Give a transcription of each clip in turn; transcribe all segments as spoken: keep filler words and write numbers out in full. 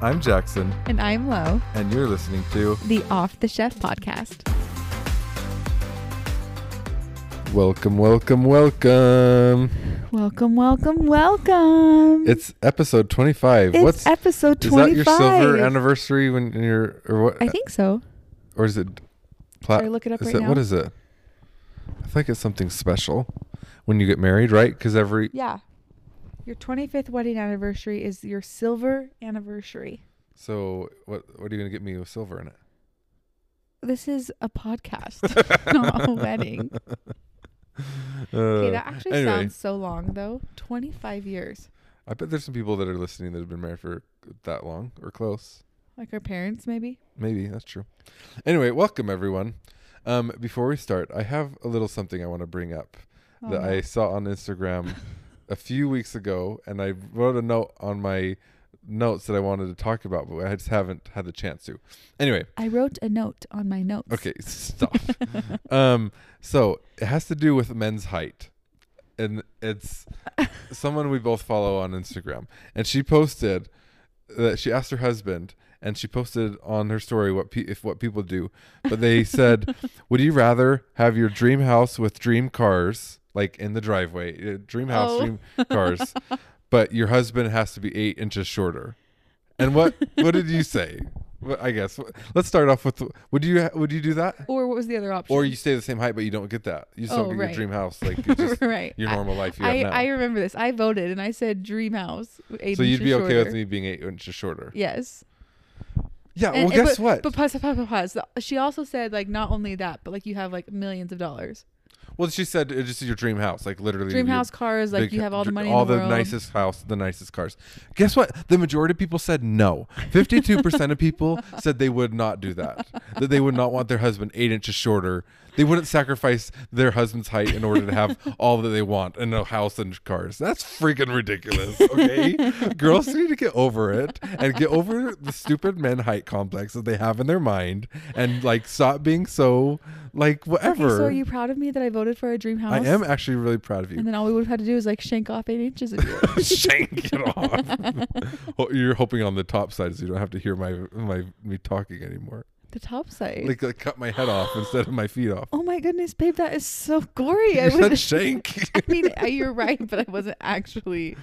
I'm Jackson. And I'm Lo. And you're listening to the Off the Chef Podcast. Welcome, welcome, welcome. Welcome, welcome, welcome. It's episode twenty-five. It's What's, episode twenty-five. Is that your silver anniversary when you're, or what? I think so. Or is it plat? Or look it up right it, now. What is it? I think it's something special when you get married, right? Because every... Yeah. Your twenty-fifth wedding anniversary is your silver anniversary. So what what are you going to get me with silver in it? This is a podcast, not a wedding. Uh, okay, that actually anyway. sounds so long, though. twenty-five years. I bet there's some people that are listening that have been married for that long or close. Like our parents, maybe? Maybe, that's true. Anyway, welcome, everyone. Um, before we start, I have a little something I want to bring up oh, that no. I saw on Instagram a few weeks ago, and I wrote a note on my notes that I wanted to talk about, but I just haven't had the chance to. Anyway. I wrote a note on my notes. Okay, stop. um, so it has to do with men's height. And it's someone we both follow on Instagram. And she posted that she asked her husband, and she posted on her story what pe- if what people do. But they said, would you rather have your dream house with dream cars, like in the driveway, dream house, oh. dream cars, but your husband has to be eight inches shorter? And what what did you say? Well, I guess let's start off with, would you would you do that? Or what was the other option? Or you stay the same height, but you don't get that. You just oh, don't get right. your dream house, like you just, right. your normal I, life you I, have now. I remember this. I voted and I said dream house, eight so inches you'd be okay shorter. With me being eight inches shorter? Yes. Yeah, and, well, and, guess but, what? But pause, pause, pause. She also said, like, not only that, but like you have like millions of dollars. Well, she said it's just your dream house, like literally. Dream house, cars, like you have all the money in the world. All the nicest house, the nicest cars. Guess what? The majority of people said no. fifty-two percent of people said they would not do that, that they would not want their husband eight inches shorter. They wouldn't sacrifice their husband's height in order to have all that they want and a house and cars. That's freaking ridiculous, okay? Girls need to get over it and get over the stupid men height complex that they have in their mind and, like, stop being so, like, whatever. Okay, so are you proud of me that I voted for a dream house? I am actually really proud of you. And then all we would have had to do is like shank off eight inches of you. Shank it off. Well, you're hoping on the top side so you don't have to hear my my me talking anymore. The top side? Like, like cut my head off instead of my feet off. Oh my goodness, babe, that is so gory. You I said shank. I mean, you're right, but I wasn't actually.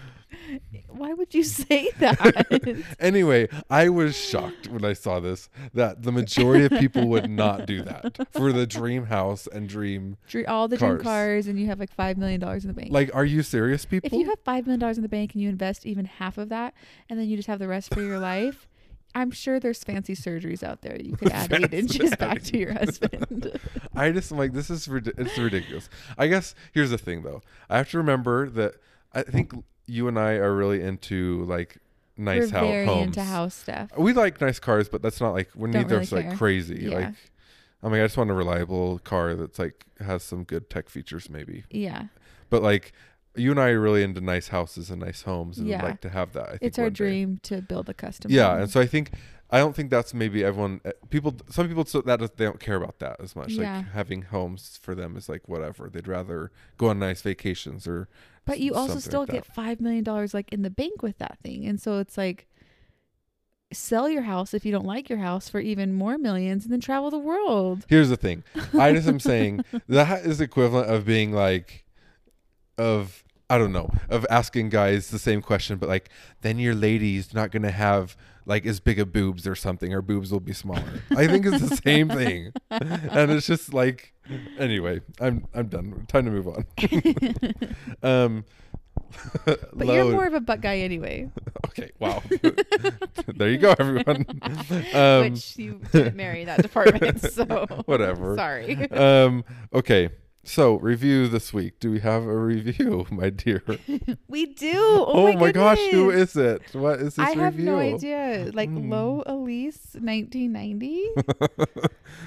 Why would you say that? Anyway, I was shocked when I saw this that the majority of people would not do that for the dream house and dream Dre- all the cars. Dream cars, and you have like five million dollars in the bank. Like, are you serious, people? If you have five million dollars in the bank and you invest even half of that, and then you just have the rest for your life, I'm sure there's fancy surgeries out there you could add eight inches back to your husband. I just am like, this is it's ridiculous. I guess here's the thing though, I have to remember that I think. You and I are really into like nice house. We're very homes. Into house stuff. We like nice cars, but that's not like we're Don't neither really is like care. Crazy. Yeah. Like, I mean, I just want a reliable car that's like has some good tech features, maybe. Yeah. But like, you and I are really into nice houses and nice homes, and yeah. we'd like to have that. I think it's our dream day. To build a custom. Yeah, home. And so I think I don't think that's maybe everyone. People, some people, so that they don't care about that as much. Yeah. Like having homes for them is like whatever. They'd rather go on nice vacations or. But you also still like get five million dollars like in the bank with that thing, and so it's like sell your house if you don't like your house for even more millions, and then travel the world. Here's the thing, I just am saying that is equivalent of being like, of I don't know, of asking guys the same question, but like then your lady's not gonna have like as big a boobs or something, or boobs will be smaller. I think it's the same thing, and it's just like. Anyway, I'm I'm done. Time to move on. um, but Lo- you're more of a butt guy anyway. Okay, wow. There you go, everyone. Um, Which you didn't marry that department, so whatever. Sorry. Um, okay, so review this week. Do we have a review, my dear? We do. Oh, oh my, my gosh, who is it? What is this I review? I have no idea. Like mm. Lo Elise, nineteen ninety.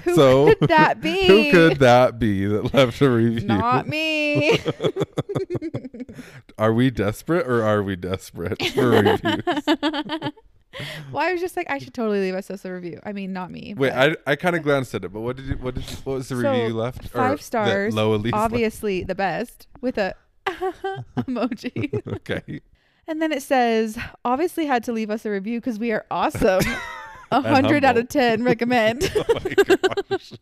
Who so, could that be? Who could that be that left a review? Not me. Are we desperate or are we desperate for reviews? Well, I was just like, I should totally leave us a review. I mean, not me. Wait, I, I kind of glanced at it, but what did you? What did you, what was the so review you left? Five or stars. Obviously, left? The best with a emoji. Okay. And then it says, obviously had to leave us a review because we are awesome. one hundred out of ten recommend. Oh my gosh.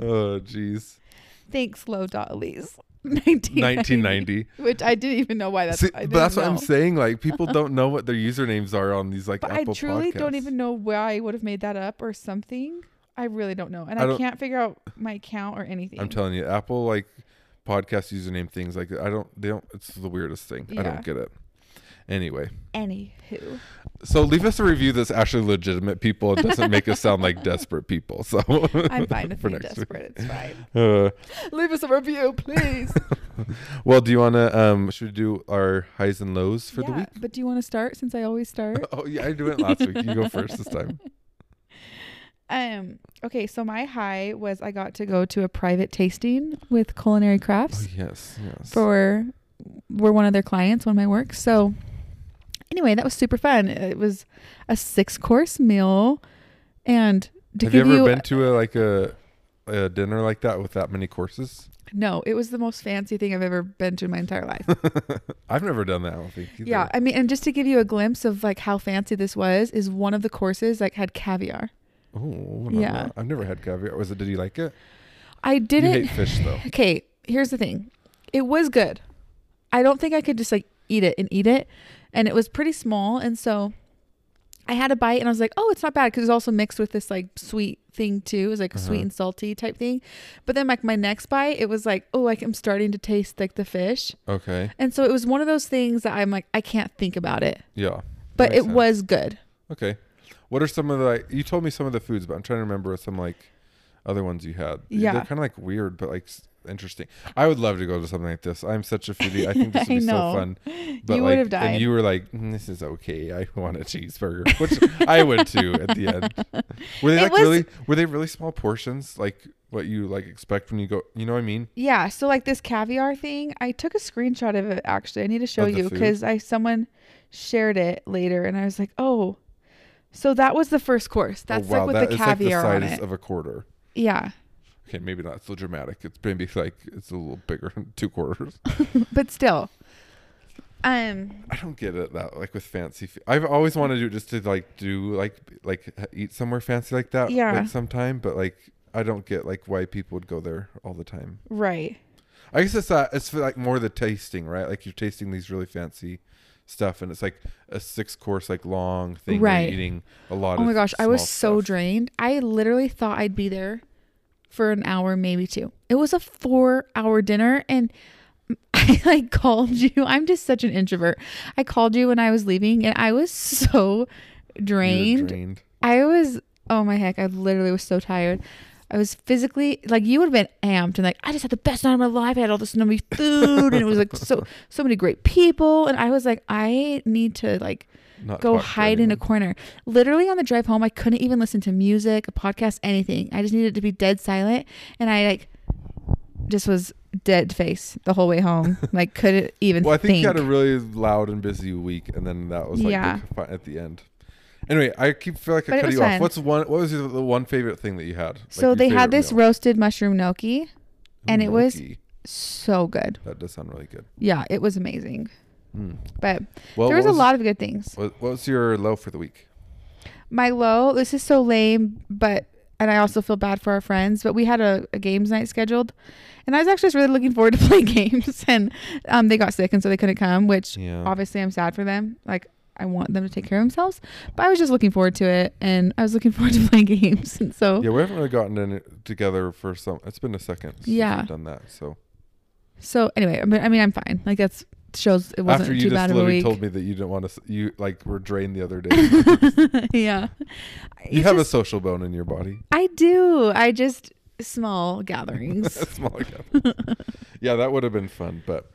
Oh, jeez. Thanks, low.elise. nineteen ninety. Which I didn't even know why that's. See, but that's know. What I'm saying. Like, people don't know what their usernames are on these, like, but Apple I truly podcasts. Don't even know why I would have made that up or something. I really don't know. And I, I can't figure out my account or anything. I'm telling you, Apple, like, podcast username things like that. I don't, they don't, it's the weirdest thing. Yeah. I don't get it. Anyway. Anywho. So leave us a review that's actually legitimate people. It doesn't make us sound like desperate people. So I'm fine if you're desperate. Week. It's fine. Uh, leave us a review, please. Well, do you want to, um, should we do our highs and lows for yeah, the week? But do you want to start since I always start? Oh, yeah. I do it last week. You go first this time. Um. Okay. So my high was I got to go to a private tasting with Culinary Crafts. Oh, yes. Yes. For, we're one of their clients, one of my works. So, anyway, that was super fun. It was a six course meal, and to have give you ever you been a, to a like a, a dinner like that with that many courses? No, it was the most fancy thing I've ever been to in my entire life. I've never done that, I don't think. Either. Yeah, I mean, and just to give you a glimpse of like how fancy this was, is one of the courses like had caviar. Oh yeah, I've never had caviar. Was it? Did you like it? I didn't. You hate fish though. Okay, here's the thing. It was good. I don't think I could just like eat it and eat it. And it was pretty small. And so I had a bite and I was like, oh, it's not bad. Cause it's also mixed with this like sweet thing too. It was like uh-huh. sweet and salty type thing. But then like my next bite, it was like, oh, like I'm starting to taste like the fish. Okay. And so it was one of those things that I'm like, I can't think about it. Yeah. But it sense. Was good. Okay. What are some of the, like, you told me some of the foods, but I'm trying to remember some like other ones you had. Yeah. They're kind of like weird, but like interesting. I would love to go to something like this. I'm such a foodie. I think this would be know. So fun. But you like, would have died. And you were like, mm, this is okay. I want a cheeseburger, which I would too at the end. Were they it like was, really, were they really small portions? Like what you like expect when you go, you know what I mean? Yeah. So like this caviar thing, I took a screenshot of it actually. I need to show you because I, someone shared it later and I was like, oh, so that was the first course. That's oh, wow. like with that the caviar like the size on it. Of a quarter. Yeah. Okay, maybe not so dramatic. It's maybe like it's a little bigger, two quarters. But still, um, I don't get it that like with fancy. F- I've always wanted to do just to like do like like eat somewhere fancy like that. Yeah. Like sometime, but like I don't get like why people would go there all the time. Right. I guess it's that it's for like more the tasting, right? Like you're tasting these really fancy stuff, and it's like a six course like long thing. Right. You're eating a lot. Oh my gosh, I was so drained. I literally thought I'd be there for an hour, maybe two. It was a four hour dinner. And I like called you. I'm just such an introvert. I called you when I was leaving and I was so drained. drained. I was, oh my heck. I literally was so tired. I was physically like, you would have been amped and like, I just had the best night of my life. I had all this yummy food and it was like so, so many great people. And I was like, I need to like, Not go hide in a corner. Literally on the drive home, I couldn't even listen to music, a podcast, anything. I just needed to be dead silent. And I like just was dead face the whole way home. Like couldn't even Well, I think, think you had a really loud and busy week. And then that was like yeah. the, at the end. Anyway, I keep feel like I but cut you fun. Off. What's one? What was the one favorite thing that you had? Like so they had this meal. Roasted mushroom gnocchi. And gnocchi. It was so good. That does sound really good. Yeah, it was amazing. Mm. But well, there was, was a lot of good things. What was your low for the week? My low, this is so lame, but and I also feel bad for our friends, but we had a, a games night scheduled and I was actually just really looking forward to playing games and um they got sick and so they couldn't come, which yeah. obviously I'm sad for them. Like I want them to take care of themselves, but I was just looking forward to it and I was looking forward to playing games. And so yeah, we haven't really gotten in it together for some it's been a second since yeah. we've done that. So So anyway, I mean, I mean I'm fine. Like that's shows it wasn't after you too just bad literally of a week. Told me that you didn't want to you like were drained the other day. Yeah, you it's have just, a social bone in your body. I do. I just small gatherings. Small gatherings. Yeah, that would have been fun, but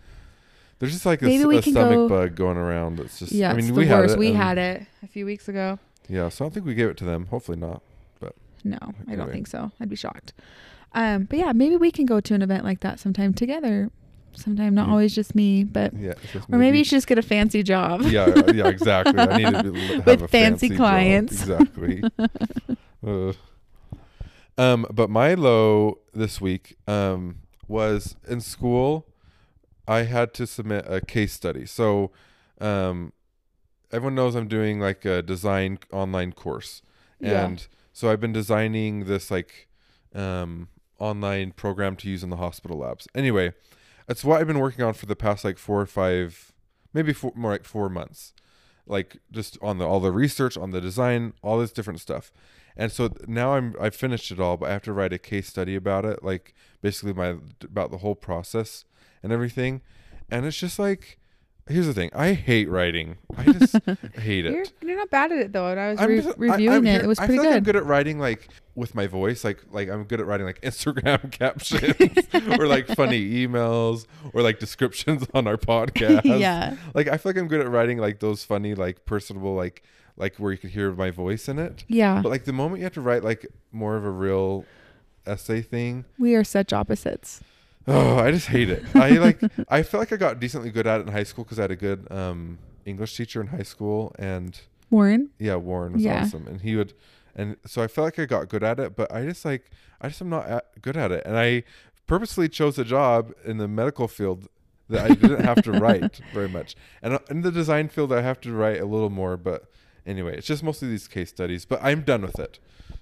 there's just like Maybe a, we a can stomach go, bug going around. It's just yeah, I mean, it's we the had worst. It we had it a few weeks ago. Yeah, so I don't think we gave it to them. Hopefully not. But no, anyway. I don't think so. I'd be shocked. Um, but yeah, maybe we can go to an event like that sometime together. Sometime not always just me, but yeah, just or maybe, maybe you should just get a fancy job. Yeah, yeah, exactly. I need to have with a fancy, fancy clients. Job. Exactly. uh, um, but my low this week um was in school. I had to submit a case study. So um, everyone knows I'm doing like a design online course. And yeah. so I've been designing this like um, online program to use in the hospital labs. Anyway, it's what I've been working on for the past like four or five, maybe four, more like four months. Like just on the all the research, on the design, all this different stuff. And so now I'm I've finished it all, but I have to write a case study about it, like basically my about the whole process and everything. And it's just like, here's the thing, I hate writing. I just hate it. You're, you're not bad at it though. And I was re- just, reviewing I, I'm it. Here, it was pretty I feel good. Like I'm good at writing like with my voice, like like I'm good at writing like Instagram captions or like funny emails or like descriptions on our podcast. Yeah. Like I feel like I'm good at writing like those funny, like personable, like like where you could hear my voice in it. Yeah. But like the moment you have to write like more of a real essay thing. We are such opposites. Oh, I just hate it. I like. I feel like I got decently good at it in high school because I had a good um, English teacher in high school, and Warren. Yeah, Warren was yeah. awesome, and he would, and so I felt like I got good at it. But I just like, I just am not at, good at it, and I purposely chose a job in the medical field that I didn't have to write very much, and in the design field I have to write a little more. But anyway, it's just mostly these case studies. But I'm done with it.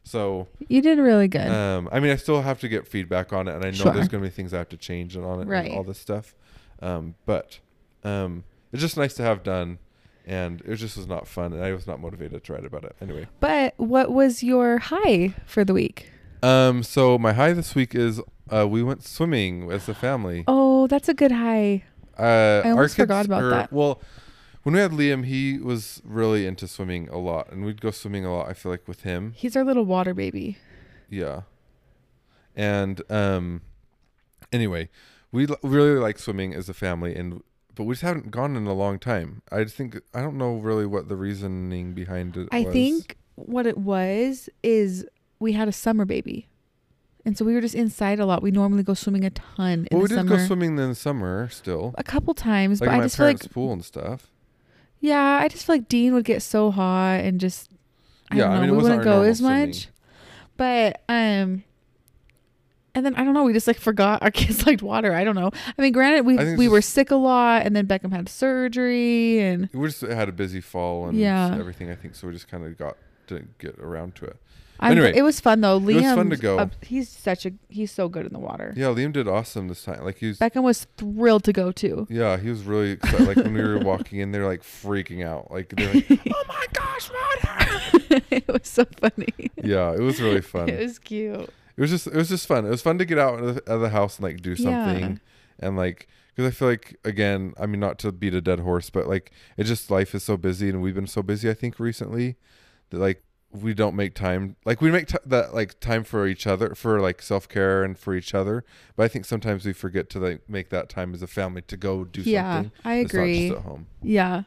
So you did really good. Um, I mean, I still have to get feedback on it, and I know sure. there's going to be things I have to change on it, right. and all this stuff. Um, but um, it's just nice to have done, and it just was not fun, and I was not motivated to write about it anyway. But what was your high for the week? Um, so my high this week is uh, we went swimming as a family. Oh, that's a good high. Uh, I almost forgot about are, that. Well. When we had Liam, he was really into swimming a lot, and we'd go swimming a lot, I feel like, with him. He's our little water baby. Yeah. And um, anyway, we l- really like swimming as a family, and but we just haven't gone in a long time. I just think, I don't know really what the reasoning behind it I was. I think what it was is we had a summer baby. And so we were just inside a lot. We normally go swimming a ton in well, the summer. Well, we did go swimming in the summer still. A couple times. Like but in my I just parents' feel like, pool and stuff. Yeah, I just feel like Dean would get so hot and just, I yeah, don't know, I mean, we wouldn't go as swimming. much. But, um, and then, I don't know, we just like forgot our kids liked water. I don't know. I mean, granted, we we were sick a lot, and then Beckham had surgery. And we just had a busy fall and yeah. everything, I think. So we just kind of got to get around to it. I'm, anyway. It was fun though. Liam, it was fun to go. Uh, he's such a, he's so good in the water. Yeah, Liam did awesome this time. Like he's Beckham was thrilled to go too. Yeah, he was really excited. Like when we were walking in, they're like freaking out. Like they're like, oh my gosh, water! It was so funny. Yeah, it was really fun. It was cute. It was just, it was just fun. It was fun to get out of the, of the house and like do something, yeah. and like because I feel like again, I mean, not to beat a dead horse, but like it just life is so busy, and we've been so busy. I think recently that like. We don't make time like we make t- that like time for each other for like self-care and for each other, but I think sometimes we forget to like make that time as a family to go do yeah, something. Yeah, I agree. Not just at home. Yeah.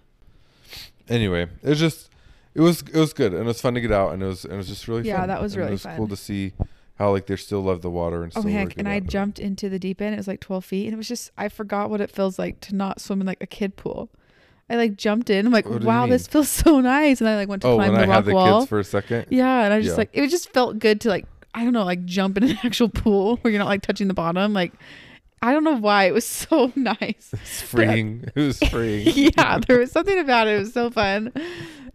Anyway, it was just it was it was good, and it was fun to get out, and it was and it was just really yeah, fun. Yeah, that was and really it was fun. Cool to see how like they still love the water and oh, still heck, and I jumped there. Into the deep end. It was like twelve feet, and it was just I forgot what it feels like to not swim in like a kid pool. I like jumped in. I'm like, wow, this feels so nice. And I like went to oh, climb the rock wall. Oh, when I had the wall. Kids for a second? Yeah. And I just yeah. like, it just felt good to like, I don't know, like jump in an actual pool where you're not like touching the bottom. Like, I don't know why. It was so nice. It's freeing. But, it was freeing. Yeah. There was something about it. It was so fun.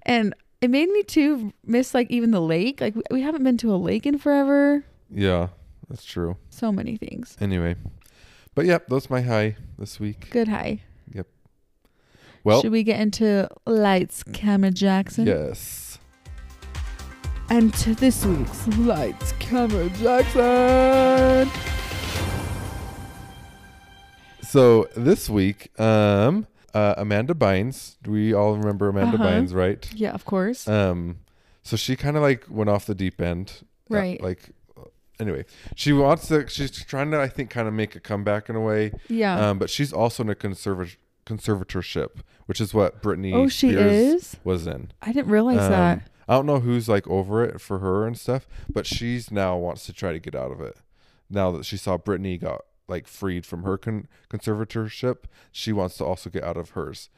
And it made me too miss like even the lake. Like we, we haven't been to a lake in forever. Yeah, that's true. So many things. Anyway. But yeah, that's my high this week. Good high. Yep. Well, should we get into Lights, Camera, Jackson? Yes. And to this week's Lights, Camera, Jackson. So this week, um, uh, Amanda Bynes. Do we all remember Amanda uh-huh. Bynes, right? Yeah, of course. Um, so she kind of like went off the deep end, right? Uh, like. Anyway, she wants to. She's trying to, I think, kind of make a comeback in a way. Yeah. Um, but she's also in a conservative. conservatorship, which is what Britney oh, she Spears is? was in. I didn't realize um, that. I don't know who's like over it for her and stuff, but she's now wants to try to get out of it. Now that she saw Britney got like freed from her con- conservatorship, she wants to also get out of hers.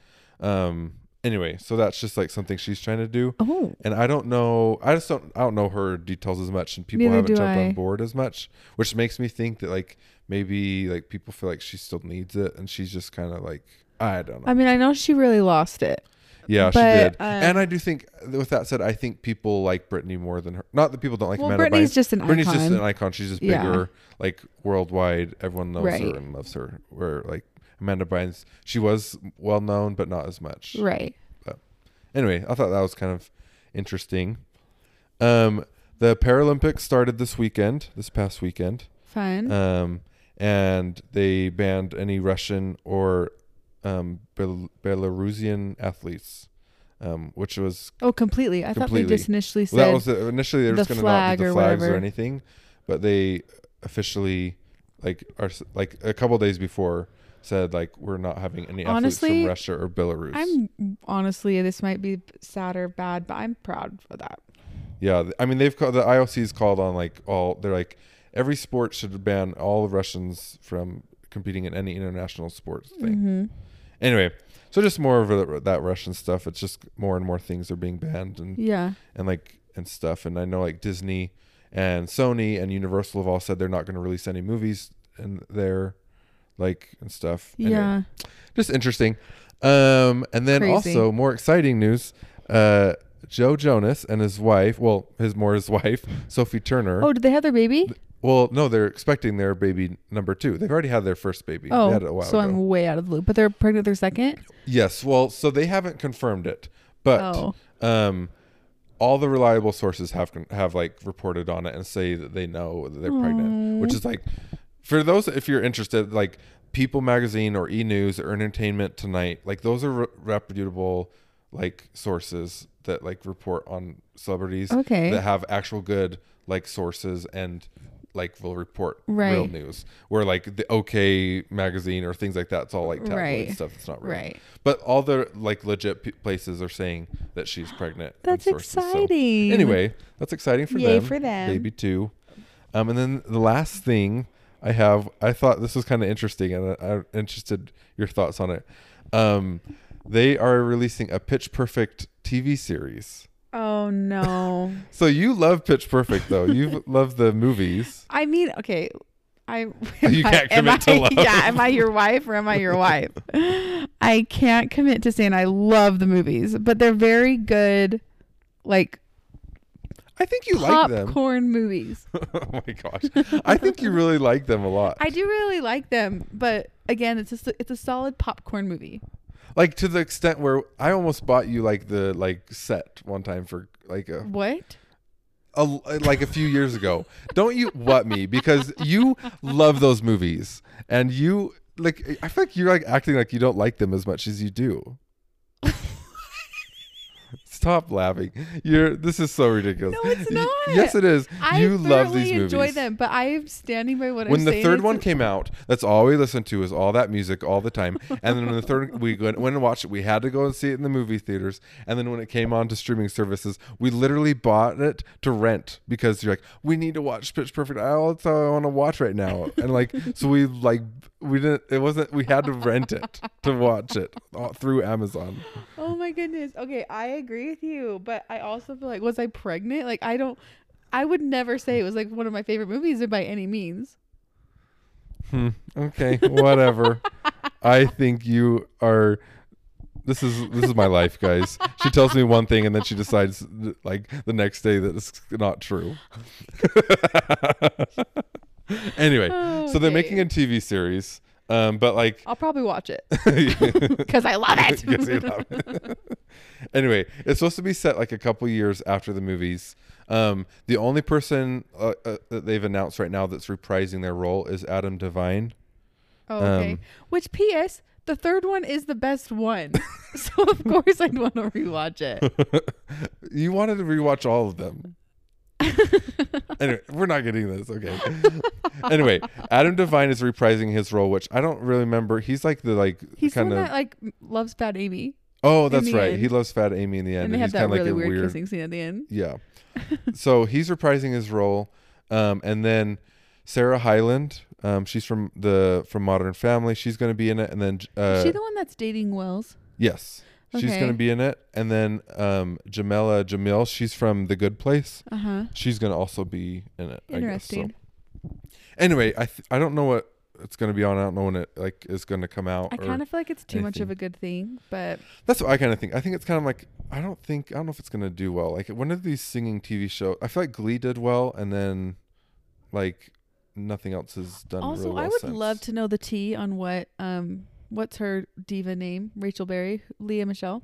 Um, Anyway, so that's just like something she's trying to do. Oh. And I don't know. I just don't. I don't know her details as much, and people Neither haven't jumped I. on board as much, which makes me think that like maybe like people feel like she still needs it, and she's just kind of like, I don't know. I mean, I know she really lost it. Yeah, but, she did. Uh, and I do think, with that said, I think people like Britney more than her. Not that people don't like well, Amanda. Britney's just an icon. Britney's just an icon. She's just yeah. bigger, like worldwide. Everyone knows right. her and loves her. Where like. Amanda Bynes, she was well known, but not as much. Right. But anyway, I thought that was kind of interesting. Um, the Paralympics started this weekend, this past weekend. Fun. Um, and they banned any Russian or um, Bel- Belarusian athletes, um, which was oh, completely. I completely. thought they just initially said well, that was the, initially they were the just going to not do the or flags whatever. or anything, but they officially like are like a couple of days before. Said like we're not having any athletes honestly, from Russia or Belarus. I'm honestly, this might be sad or bad, but I'm proud for that. Yeah, I mean they've called, the I O C's called on like all they're like every sport should ban all Russians from competing in any international sports thing. Mm-hmm. Anyway, so just more of a, that Russian stuff. It's just more and more things are being banned and yeah and like and stuff. And I know like Disney and Sony and Universal have all said they're not going to release any movies in there. Like and stuff anyway, yeah just interesting um and then Crazy. Also more exciting news uh Joe Jonas and his wife well his more his wife Sophie Turner oh did they have their baby th- well no they're expecting their baby number two they've already had their first baby oh they had it a while so ago. I'm way out of the loop but they're pregnant their second yes well so they haven't confirmed it but oh. um all the reliable sources have have like reported on it and say that they know that they're Aww. pregnant which is like for those, if you're interested, like People Magazine or E! News or Entertainment Tonight, like those are re- reputable like sources that like report on celebrities okay. that have actual good like sources and like will report right. real news. Where like the OK Magazine or things like that, it's all like tabloid right. stuff that's not real. Right. But all the like legit p- places are saying that she's pregnant. That's sources, exciting. So. Anyway, that's exciting for Yay them. for them. Baby two. Um, and then the last thing. I have, I thought this was kind of interesting and I'm interested your thoughts on it. Um, they are releasing a Pitch Perfect T V series. Oh no. So you love Pitch Perfect though. You love the movies. I mean, okay. I, you can't I, commit I, to love. Yeah, am I your wife or am I your wife? I can't commit to saying I love the movies, but they're very good. Like, I think you Popcorn like them. Popcorn movies. Oh my gosh. I think you really like them a lot. I do really like them, but again, it's just it's a solid popcorn movie. Like to the extent where I almost bought you like the like set one time for like a What? A, like a few years ago. Don't you what me because you love those movies and you like I feel like you're like acting like you don't like them as much as you do. Stop laughing. You're this is so ridiculous. No, it's not. Y- yes, it is. I you love these movies. I enjoy them, but I am standing by what when I'm saying. When the third one came out, that's all we listened to is all that music all the time. And then when the third we went, went and watched it, we had to go and see it in the movie theaters. And then when it came on to streaming services, we literally bought it to rent because you're like, we need to watch Pitch Perfect. Oh, that's all I want to watch right now. And like, so we like, we didn't, it wasn't, we had to rent it to watch it through Amazon. Oh my goodness. Okay, I agree with you, but I also feel like, was I pregnant? Like, I don't, I would never say it was like one of my favorite movies by any means. Hmm. Okay. Whatever. I think you are, this is, this is my life, guys. She tells me one thing and then she decides like the next day that it's not true. Anyway, oh, okay. So they're making a T V series, um, but like I'll probably watch it because I love it. you love it. Anyway, it's supposed to be set like a couple years after the movies. Um, the only person uh, uh, that they've announced right now that's reprising their role is Adam Devine. Oh, okay. Um, Which, P S, the third one is the best one, so of course I'd want to rewatch it. You wanted to rewatch all of them. Anyway, we're not getting this. Okay. Anyway, Adam Devine is reprising his role, which I don't really remember. He's like the like he's kind of like loves Fat Amy. Oh, that's right. End. He loves Fat Amy in the end. And they and have he's that really like weird, weird kissing scene at the end. Yeah. So he's reprising his role, um, and then Sarah Hyland, um, she's from the from Modern Family. She's going to be in it, and then uh, is she the one that's dating Wells? Yes. She's okay. going to be in it. And then um, Jamila Jamil, she's from The Good Place. Uh-huh. She's going to also be in it. Interesting. I guess, so. Anyway, I th- I don't know what it's going to be on. I don't know when it like is going to come out. I kind of feel like it's too anything. much of a good thing, but that's what I kind of think. I think it's kind of like, I don't think, I don't know if it's going to do well. Like one of these singing T V shows, I feel like Glee did well. And then like nothing else has done also, really well. Also, I would since. love to know the tea on what, um, what's her diva name? Rachel Berry, Leah Michelle.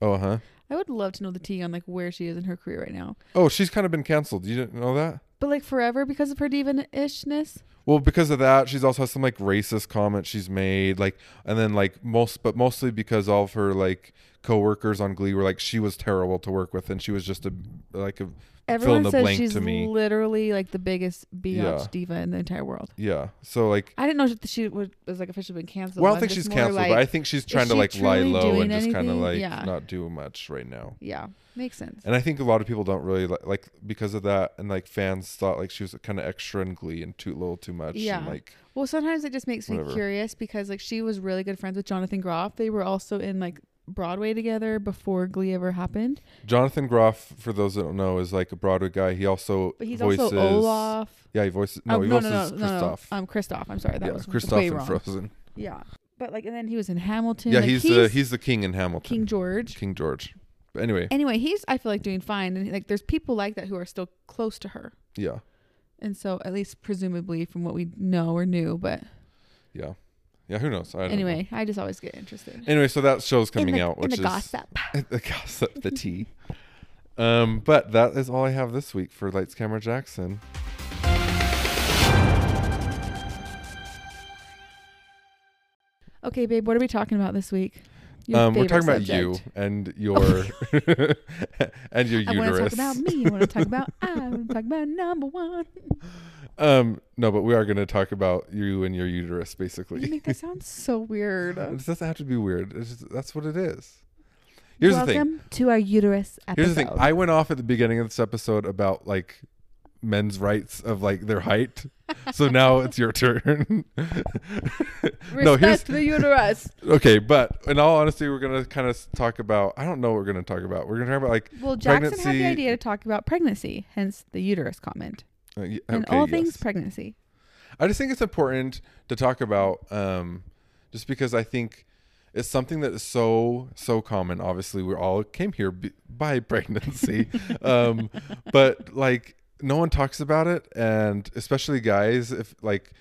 Oh, huh. I would love to know the tea on like where she is in her career right now. Oh, she's kind of been canceled. You didn't know that? But like forever because of her diva-ishness? Well, because of that, she's also has some like racist comments she's made, like, and then like most, but mostly because all of her like coworkers on Glee were like, she was terrible to work with, and she was just a like a fill in the blank to me. Everyone says she's literally like the biggest biatch yeah. diva in the entire world. Yeah, so like I didn't know that she was like officially been canceled. Well, I don't think she's canceled, like, but I think she's trying to she like lie low and anything? just kind of like yeah. not do much right now. Yeah, makes sense. And I think a lot of people don't really like, like because of that, and like fans thought like she was kind of extra in Glee and too little too. much yeah and like well sometimes it just makes whatever. me curious because like she was really good friends with Jonathan Groff. They were also in like Broadway together before Glee ever happened. Jonathan Groff, for those that don't know, is like a Broadway guy. He also but he's voices also Olaf. Yeah, he voices no, oh, he no, voices no, no, Kristoff. No, no. um Kristoff I'm sorry that yeah, was Kristoff in wrong. Frozen. Yeah, but like and then he was in Hamilton. Yeah, like, he's, he's the he's the king in Hamilton. King George. King George. But anyway anyway he's I feel like doing fine, and like there's people like that who are still close to her. Yeah. And so, at least presumably from what we know or knew, but yeah, yeah, who knows? I don't anyway, know. I just always get interested. Anyway, so that show's coming the, out, which the is gossip. the gossip, the tea. Um, but that is all I have this week for Lights, Camera, Jackson. Okay, babe, what are we talking about this week? Um, we're talking subject. about you and your and your uterus. I want to talk about me. I want to talk about I want to talk about number one. Um, no, but we are going to talk about you and your uterus, basically. You make that sound so weird. It doesn't have to be weird. It's just, that's what it is. Here's Welcome the thing. Welcome to our uterus episode. Here's the thing. I went off at the beginning of this episode about like men's rights of like their height. So now it's your turn. no, here's the uterus. Okay, but in all honesty, we're gonna kind of talk about. I don't know what we're gonna talk about. We're gonna talk about like. Well, Jackson pregnancy. had the idea to talk about pregnancy, hence the uterus comment. Uh, yeah, and okay, all yes. things pregnancy. I just think it's important to talk about, um, just because I think it's something that is so so common. Obviously, we all came here b- by pregnancy, um, but like. No one talks about it, and especially guys, if like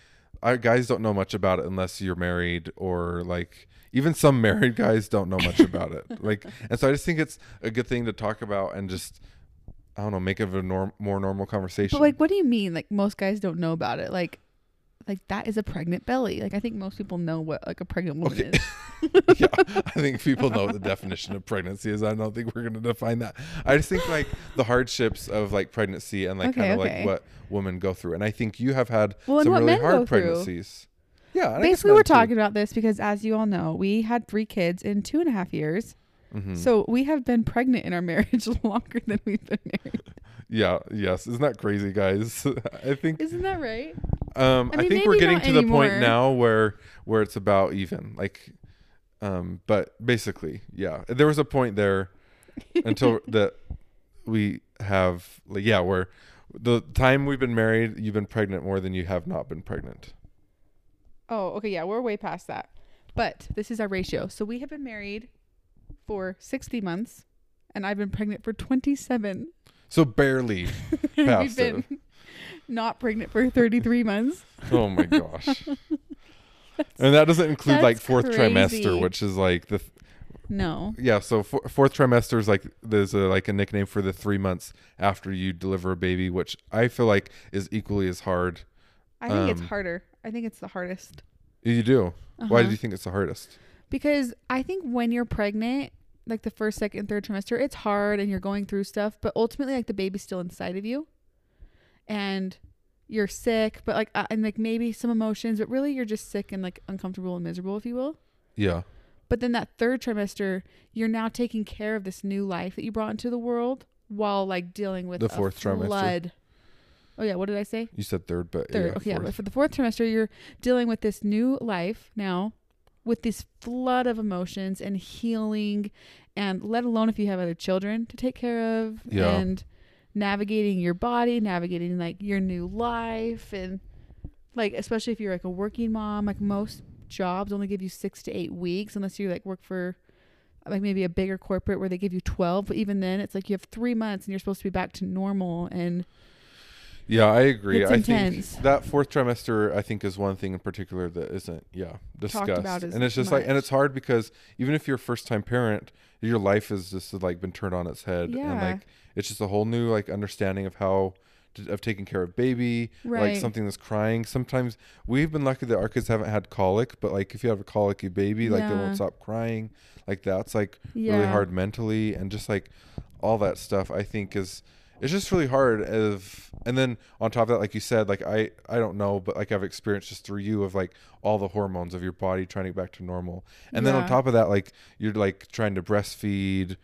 our guys don't know much about it unless you're married, or like even some married guys don't know much about it. Like, and so I just think it's a good thing to talk about and just, I don't know, make it a norm- more normal conversation. But like, what do you mean? Like most guys don't know about it. Like, like that is a pregnant belly. Like I think most people know what like a pregnant woman okay. is. Yeah, I think people know what the definition of pregnancy is. I don't think we're going to define that. I just think like the hardships of like pregnancy and like okay, kind of okay. like what women go through. And I think you have had well, some really hard pregnancies. Through. Yeah. Basically, we're too. talking about this because as you all know, we had three kids in two and a half years. Mm-hmm. So we have been pregnant in our marriage longer than we've been married. Yeah. Yes. Isn't that crazy, guys? I think. Isn't that right? Um, I, mean, I think we're getting to anymore. the point now where where it's about even like, um, but basically, yeah, there was a point there until that we have like yeah, where the time we've been married, you've been pregnant more than you have not been pregnant. Oh, okay, yeah, we're way past that, but this is our ratio. So we have been married for sixty months, and I've been pregnant for twenty-seven. So barely past it. Not pregnant for thirty-three months. Oh my gosh. And that doesn't include like fourth crazy. trimester, which is like the th- no yeah so for, fourth trimester is like there's a like a nickname for the three months after you deliver a baby, which I feel like is equally as hard. I think um, it's harder. I think it's the hardest. You do? Uh-huh. Why do you think it's the hardest? Because I think when you're pregnant, like the first, second, third trimester, it's hard and you're going through stuff, but ultimately like the baby's still inside of you. And you're sick, but like, uh, and like maybe some emotions, but really you're just sick and like uncomfortable and miserable, if you will. Yeah. But then that third trimester, you're now taking care of this new life that you brought into the world while like dealing with the fourth a flood. trimester. Oh yeah. What did I say? You said third, but third. Yeah, okay, yeah, but for the fourth trimester, you're dealing with this new life now with this flood of emotions and healing, and let alone if you have other children to take care of, yeah. and navigating your body, navigating like your new life, and like especially if you're like a working mom, like most jobs only give you six to eight weeks unless you like work for like maybe a bigger corporate where they give you twelve, but even then it's like you have three months and you're supposed to be back to normal. And yeah, I agree. I think that fourth trimester, I think, is one thing in particular that isn't, yeah, discussed. And it's just much. like, and it's hard because even if you're a first time parent, your life is just like been turned on its head. Yeah. And like, it's just a whole new like understanding of how, to, of taking care of baby, right. like something that's crying. Sometimes we've been lucky that our kids haven't had colic, but like if you have a colicky baby, like yeah. they won't stop crying. Like that's like yeah. really hard mentally. And just like all that stuff, I think is, it's just really hard. If, and then on top of that, like you said, like I, I don't know, but like I've experienced just through you of like all the hormones of your body trying to get back to normal. And yeah. then on top of that, like you're like trying to breastfeed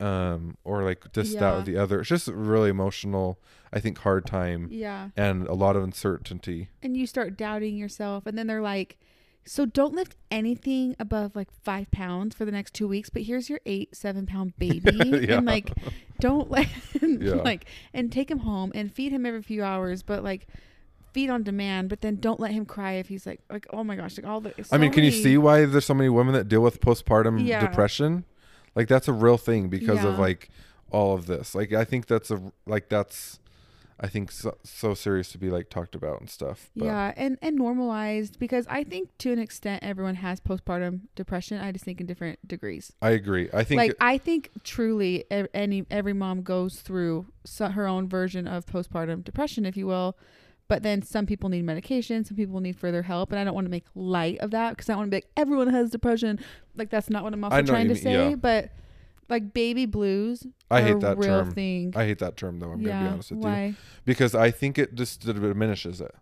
um, or like this, yeah. that, or the other. It's just a really emotional, I think, hard time. Yeah. And a lot of uncertainty. And you start doubting yourself. And then they're like, so don't lift anything above like five pounds for the next two weeks, but here's your eight, seven pound baby. yeah. And like, don't like, yeah. like, and take him home and feed him every few hours, but like feed on demand, but then don't let him cry if he's like, like, oh my gosh, like all the, so I mean, can many, you see why there's so many women that deal with postpartum yeah. depression? Like that's a real thing because yeah. of like all of this. Like, I think that's a, like, that's, I think so, so serious to be like talked about and stuff. But. Yeah. And, and normalized, because I think to an extent everyone has postpartum depression. I just think in different degrees. I agree. I think like, it, I think truly any, every mom goes through so, her own version of postpartum depression, if you will. But then some people need medication. Some people need further help. And I don't want to make light of that because I want to be like, everyone has depression. Like that's not what I'm also trying to mean, say, yeah. but like baby blues. I hate that term. Thing. I hate that term though. I'm yeah. going to be honest with Why? you, because I think it just diminishes it.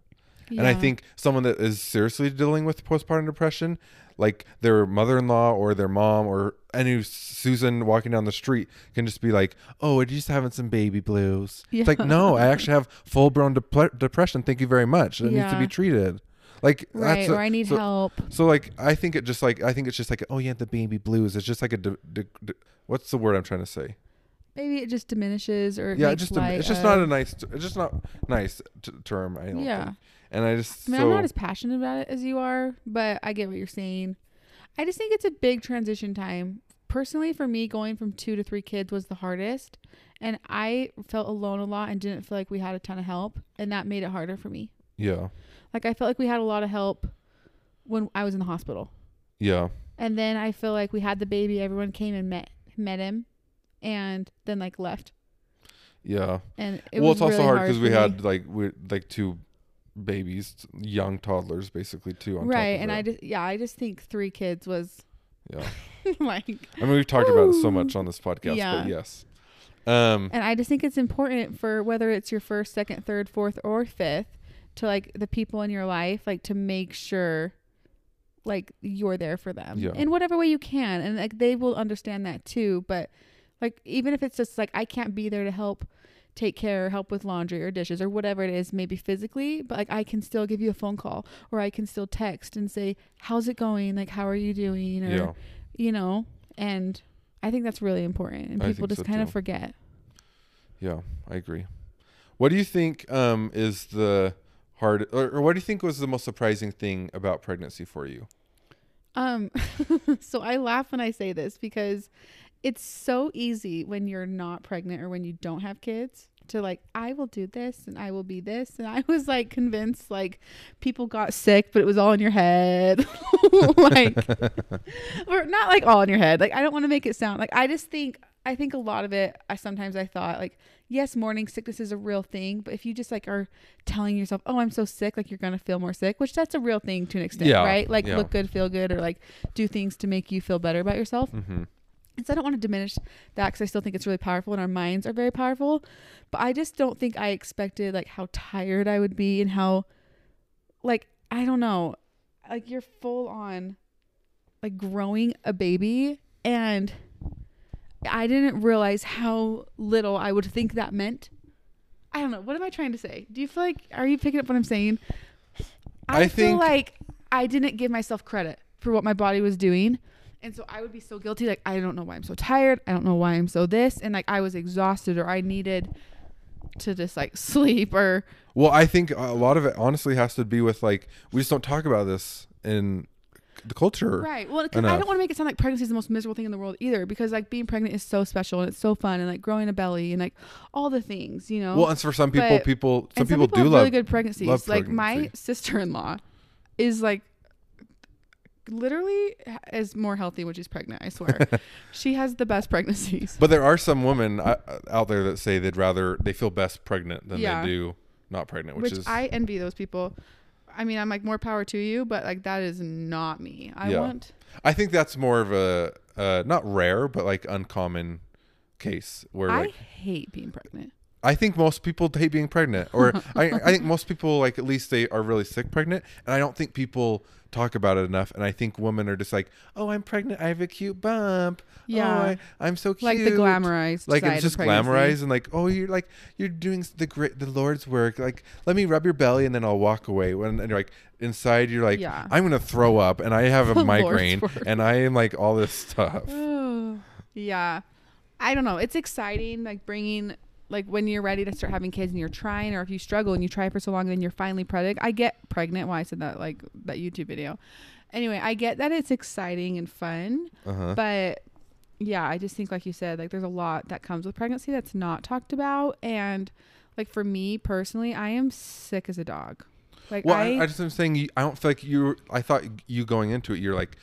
Yeah. And I think someone that is seriously dealing with postpartum depression, like their mother-in-law or their mom or any Susan walking down the street can just be like, oh, I just having some baby blues. Yeah. It's like, no, I actually have full blown dep- depression. Thank you very much. It yeah. needs to be treated. Like, right, that's a, or I need so, help. So like, I think it just like, I think it's just like, oh yeah, the baby blues. It's just like a, d- d- d- what's the word I'm trying to say? Maybe it just diminishes or it yeah, makes it just light it's just not a nice, it's just not nice t- term. I don't yeah. think. And I just, I mean, so, I'm not as passionate about it as you are, but I get what you're saying. I just think it's a big transition time. Personally, for me, going from two to three kids was the hardest, and I felt alone a lot and didn't feel like we had a ton of help, and that made it harder for me. Yeah. Like I felt like we had a lot of help when I was in the hospital. Yeah. And then I feel like we had the baby. Everyone came and met met him, and then like left. Yeah. And it well, was it's really also hard because we me. had like we like two babies, young toddlers, basically two on right. top of and it. I just yeah, I just think three kids was. Yeah. like. I mean, we've talked woo. about it so much on this podcast, yeah. but yes. Um. And I just think it's important for whether it's your first, second, third, fourth, or fifth. To like the people in your life, like to make sure like you're there for them yeah. in whatever way you can. And like, they will understand that too. But like, even if it's just like, I can't be there to help take care or help with laundry or dishes or whatever it is, maybe physically, but like I can still give you a phone call or I can still text and say, how's it going? Like, how are you doing? Or, yeah. you know, and I think that's really important. And people just so kind too. of forget. Yeah, I agree. What do you think um, is the, Hard, or, or what do you think was the most surprising thing about pregnancy for you? Um, so I laugh when I say this because it's so easy when you're not pregnant or when you don't have kids to like, I will do this and I will be this. And I was like convinced like people got sick, but it was all in your head. like, or not like all in your head. Like, I don't want to make it sound like, I just think, I think a lot of it, I sometimes I thought like, yes, morning sickness is a real thing, but if you just like are telling yourself, oh, I'm so sick, like you're going to feel more sick, which that's a real thing to an extent, yeah, right? Like yeah. look good, feel good, or like do things to make you feel better about yourself. Mm-hmm. And so I don't want to diminish that because I still think it's really powerful and our minds are very powerful, but I just don't think I expected like how tired I would be and how like, I don't know, like you're full on like growing a baby, and I didn't realize how little I would think that meant. I don't know. What am I trying to say? Do you feel like, are you picking up what I'm saying? I, I feel think, like I didn't give myself credit for what my body was doing. And so I would be so guilty. Like, I don't know why I'm so tired. I don't know why I'm so this. And like, I was exhausted, or I needed to just like sleep, or. Well, I think a lot of it honestly has to be with like, we just don't talk about this in the culture. Right. Well, cause I don't want to make it sound like pregnancy is the most miserable thing in the world either, because like being pregnant is so special and it's so fun, and like growing a belly and like all the things, you know. Well, and for some people, but, people, some, some people, people do love really good pregnancies. Love pregnancy. Like my sister-in-law is like, literally is more healthy when she's pregnant, I swear. She has the best pregnancies. But there are some women uh, out there that say they'd rather, they feel best pregnant than yeah. they do not pregnant, which, which is, I envy those people. I mean, I'm like, more power to you, but like, that is not me. I yeah. want, I think that's more of a uh not rare, but like uncommon case where I like, hate being pregnant. I think most people hate being pregnant, or I, I think most people, like, at least they are really sick pregnant. And I don't think people talk about it enough. And I think women are just like, oh, I'm pregnant. I have a cute bump. Yeah. Oh, I, I'm so cute. Like the glamorized. Like it's just glamorized and like, oh, you're like, you're doing the great, the Lord's work. Like, let me rub your belly and then I'll walk away. When, and you're like, inside, you're like, yeah. I'm going to throw up and I have a migraine and I am like all this stuff. Yeah. I don't know. It's exciting. Like bringing... Like when you're ready to start having kids and you're trying, or if you struggle and you try for so long and then you're finally pregnant. I get pregnant. Well, I said that like that YouTube video. Anyway, I get that it's exciting and fun. Uh-huh. But yeah, I just think like you said, like there's a lot that comes with pregnancy that's not talked about. And like for me personally, I am sick as a dog. Like well, I, I just am saying, I don't feel like you, I thought you going into it, you're like,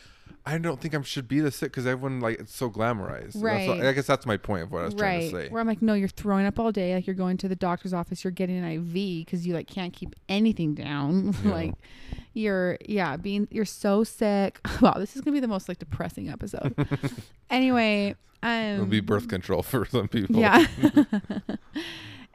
I don't think I should be this sick because everyone like it's so glamorized. Right. That's what, I guess that's my point of what I was right. trying to say. Where I'm like, no, you're throwing up all day. Like you're going to the doctor's office. You're getting an I V because you like can't keep anything down. Yeah. Like you're, yeah, being, you're so sick. Wow, this is gonna be the most like depressing episode. Anyway, um, it'll be birth control for some people. Yeah.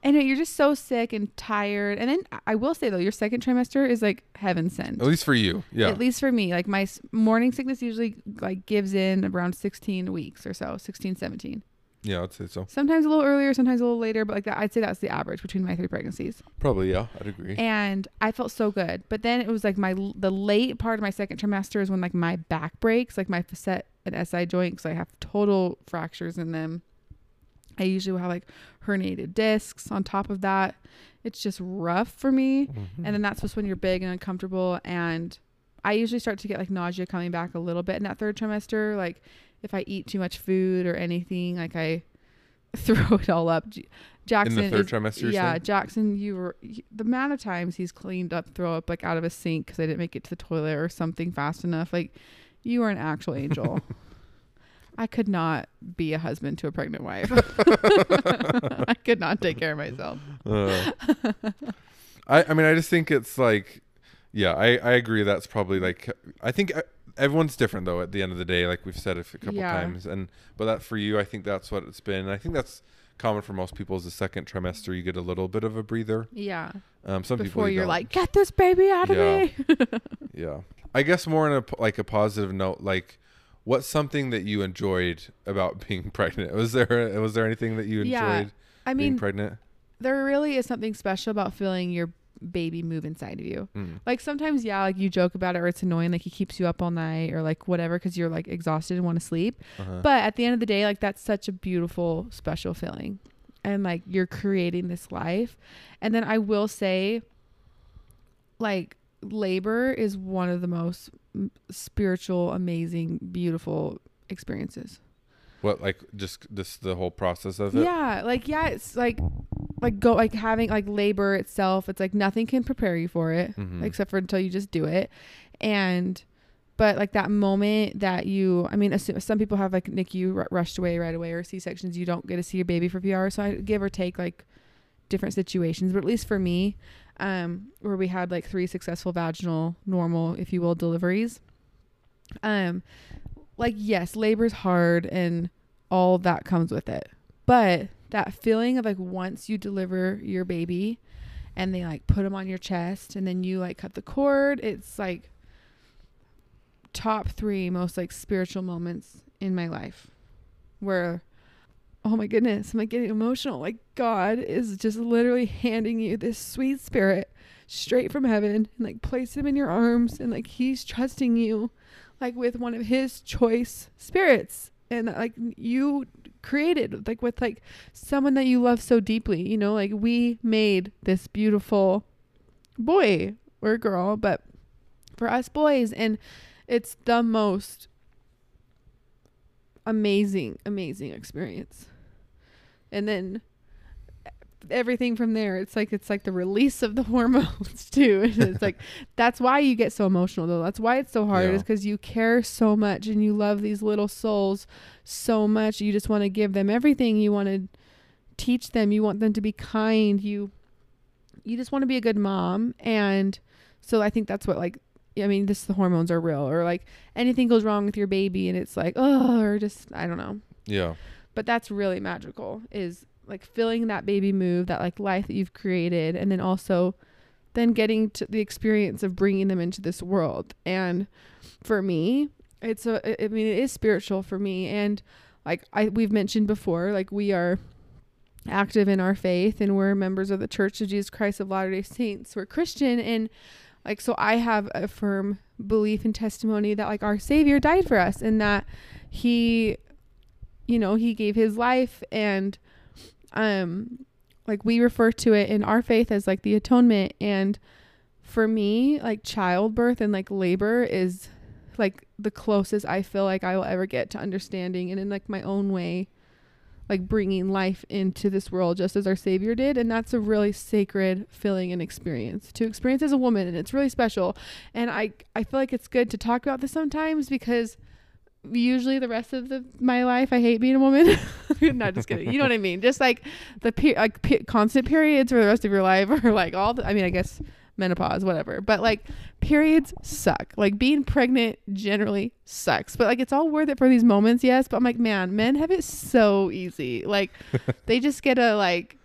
Anyway, you're just so sick and tired. And then I will say, though, your second trimester is like heaven sent. At least for you. Yeah. At least for me. Like my morning sickness usually like gives in around sixteen weeks or so, sixteen, seventeen. Yeah, I'd say so. Sometimes a little earlier, sometimes a little later. But like that, I'd say that's the average between my three pregnancies. Probably, yeah. I'd agree. And I felt so good. But then it was like my the late part of my second trimester is when like my back breaks, like my facet and S I joint, because I have total fractures in them. I usually will have like herniated discs on top of that. It's just rough for me. Mm-hmm. And then that's just when you're big and uncomfortable. And I usually start to get like nausea coming back a little bit in that third trimester. Like if I eat too much food or anything, like I throw it all up. Jackson, in the third is, trimester? Yeah. Jackson, you were the amount of times he's cleaned up, throw up like out of a sink because I didn't make it to the toilet or something fast enough. Like you are an actual angel. I could not be a husband to a pregnant wife. I could not take care of myself. Uh, I, I mean, I just think it's like, yeah, I, I agree. That's probably like, I think everyone's different though at the end of the day, like we've said a couple yeah. times. And, but that for you, I think that's what it's been. And I think that's common for most people is the second trimester. You get a little bit of a breather. Yeah. Um, some Before people. Before you're don't. like, get this baby out of yeah. me. Yeah. I guess more on a, like a positive note, like, what's something that you enjoyed about being pregnant? Was there was there anything that you enjoyed yeah, I mean, being pregnant? There really is something special about feeling your baby move inside of you. Mm. Like sometimes, yeah, like you joke about it or it's annoying. Like he keeps you up all night or like whatever because you're like exhausted and want to sleep. Uh-huh. But at the end of the day, like that's such a beautiful, special feeling. And like you're creating this life. And then I will say like labor is one of the most spiritual, amazing, beautiful experiences. What, like just this the whole process of it? Yeah, like yeah, it's like like go like having like labor itself. It's like nothing can prepare you for it mm-hmm. except for until you just do it. And but like that moment that you, I mean, assume, some people have like NICU r- rushed away right away or C-sections. You don't get to see your baby for a few hours. So I give or take like different situations, but at least for me. Um, where we had like three successful vaginal, normal, if you will, deliveries. Um, like, yes, labor's hard and all that comes with it. But that feeling of like once you deliver your baby and they like put them on your chest and then you like cut the cord, it's like top three most like spiritual moments in my life where, oh my goodness, I'm like getting emotional. Like God is just literally handing you this sweet spirit straight from heaven and like place him in your arms and like he's trusting you. like with one of his choice spirits, and like you created, like with like someone that you love so deeply, you know, like we made this beautiful boy or girl, but for us boys, and it's the most amazing, amazing experience. And then everything from there, it's like it's like the release of the hormones too. And it's like that's why you get so emotional though. That's why it's so hard, yeah. is because you care so much and you love these little souls so much. You just want to give them everything. You want to teach them. You want them to be kind. You you just want to be a good mom. And so I think that's what, like, I mean, this the hormones are real, or like anything goes wrong with your baby and it's like, oh, or just I don't know. Yeah. But that's really magical, is like feeling that baby move, that like life that you've created. And then also then getting to the experience of bringing them into this world. And for me, it's a, I mean, it is spiritual for me. And like I, we've mentioned before, like we are active in our faith and we're members of the Church of Jesus Christ of Latter-day Saints. We're Christian. And like, so I have a firm belief and testimony that like our Savior died for us and that he, you know, he gave his life. And um, like we refer to it in our faith as like the atonement. And for me, like childbirth and like labor is like the closest I feel like I will ever get to understanding, and in like my own way, like bringing life into this world just as our Savior did. And that's a really sacred feeling and experience to experience as a woman. And it's really special. And I, I feel like it's good to talk about this sometimes, because usually the rest of the, my life, I hate being a woman. No, just kidding. You know what I mean? Just like the pe- like pe- constant periods for the rest of your life, or like all the, I mean, I guess menopause, whatever, but like periods suck. Like being pregnant generally sucks, but like it's all worth it for these moments. Yes. But I'm like, man, men have it so easy. Like they just get to like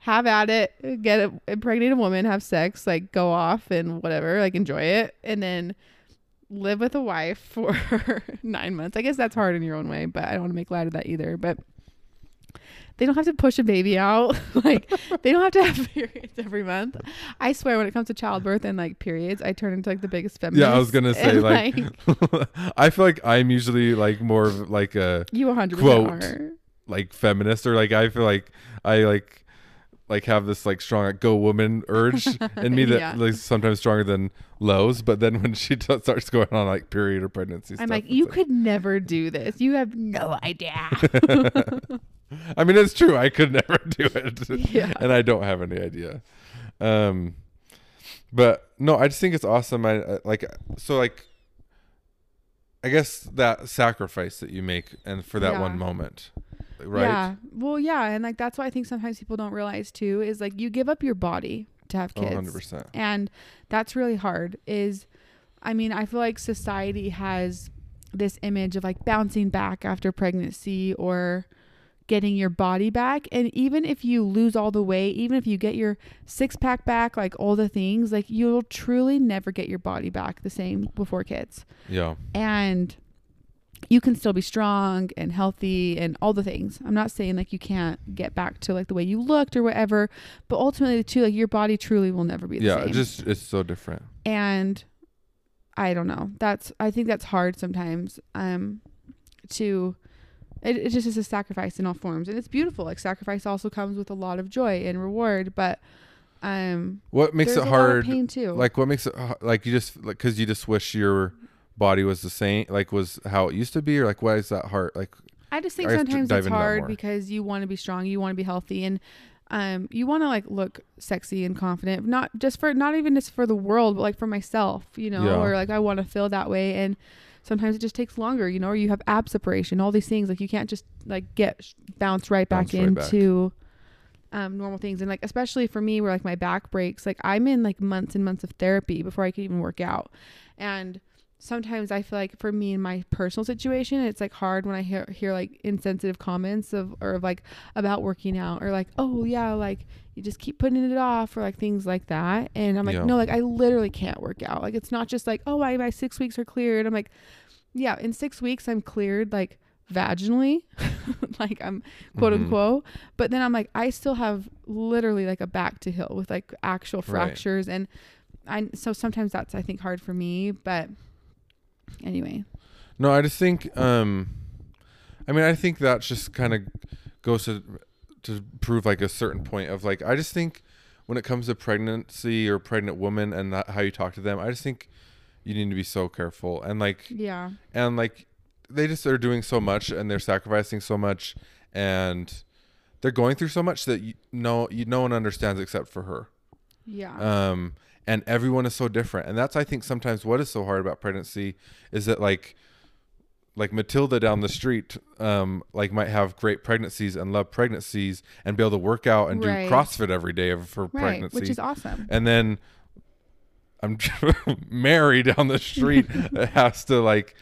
have at it, get a, impregnate a woman, have sex, like go off and whatever, like enjoy it. And then live with a wife for nine months. I guess that's hard in your own way, but I don't want to make light of that either. But they don't have to push a baby out. Like they don't have to have periods every month. I swear when it comes to childbirth and like periods, I turn into like the biggest feminist. Yeah, I was going to say and, like, like I feel like I'm usually like more of like a you one hundred percent quote are. Like feminist, or like I feel like I like like have this like strong like, go woman urge in me that yeah. like sometimes stronger than Lowe's. But then when she t- starts going on like period or pregnancy, I'm stuff, like, you like, could never do this. You have no idea. I mean, it's true. I could never do it. Yeah. And I don't have any idea. Um, but no, I just think it's awesome. I, I like, so like, I guess that sacrifice that you make and for that yeah. one moment. Right. Yeah. Well, yeah. And like, that's why I think sometimes people don't realize too, is like you give up your body to have kids. one hundred percent. And that's really hard is, I mean, I feel like society has this image of like bouncing back after pregnancy or getting your body back. And even if you lose all the weight, even if you get your six pack back, like all the things, like you'll truly never get your body back the same before kids. Yeah. And you can still be strong and healthy and all the things. I'm not saying like you can't get back to like the way you looked or whatever, but ultimately too, like your body truly will never be the yeah, same. Yeah, it just it's so different. And I don't know. That's I think that's hard sometimes. Um, to it, it just is a sacrifice in all forms, and it's beautiful. Like sacrifice also comes with a lot of joy and reward, but um, what makes it hard? Pain too. Like what makes it like you just like because you just wish your body was the same, like was how it used to be, or like why is that hard? Like I just think I sometimes it's hard because you want to be strong, you want to be healthy, and um you want to like look sexy and confident, not just for not even just for the world, but like for myself, you know, yeah. or like I want to feel that way. And sometimes it just takes longer, you know, or you have ab separation, all these things, like you can't just like get bounce right back bounce into right back. Um, normal things. And like especially for me where like my back breaks, like I'm in like months and months of therapy before I could even work out. And sometimes I feel like for me in my personal situation, it's like hard when I hear, hear like insensitive comments of, or of like about working out, or like, oh yeah, like you just keep putting it off, or like things like that. And I'm like, yeah. no, like I literally can't work out. Like it's not just like, oh, I, my six weeks are cleared. I'm like, yeah, in six weeks I'm cleared like vaginally, like I'm quote mm-hmm. unquote. But then I'm like, I still have literally like a back to heel with like actual fractures. Right. And I, so sometimes that's, I think hard for me, but Anyway. No, I just think, um, I mean, I think that just kind of goes to to prove like a certain point of like, I just think when it comes to pregnancy or pregnant women and that, how you talk to them, I just think you need to be so careful and like, yeah. And like they just are doing so much and they're sacrificing so much and they're going through so much that you, no, you, no one understands except for her. Yeah. Um, and everyone is so different. And that's, I think sometimes what is so hard about pregnancy is that like, like Matilda down the street, um, like might have great pregnancies and love pregnancies and be able to work out and right. do CrossFit every day for right, pregnancy, which is awesome. And then I'm Mary down the street has to like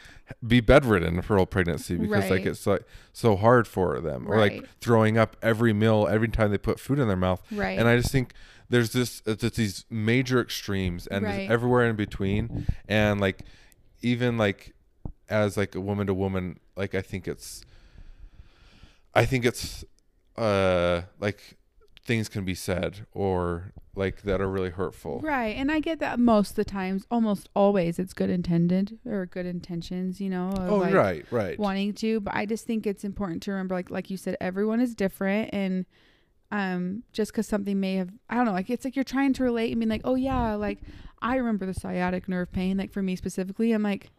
be bedridden for whole pregnancy because right. like it's like so hard for them or right. like throwing up every meal every time they put food in their mouth. Right. And I just think there's this it's, it's these major extremes and right. everywhere in between and like even like. As like a woman to woman, like I think it's, I think it's, uh, like things can be said or like that are really hurtful. Right, and I get that most of the times, almost always, it's good intended or good intentions, you know. Oh, like right, right. Wanting to, but I just think it's important to remember, like like you said, everyone is different, and um, just because something may have, I don't know, like it's like you're trying to relate. I mean, like, oh yeah, like I remember the sciatic nerve pain, like for me specifically, I'm like.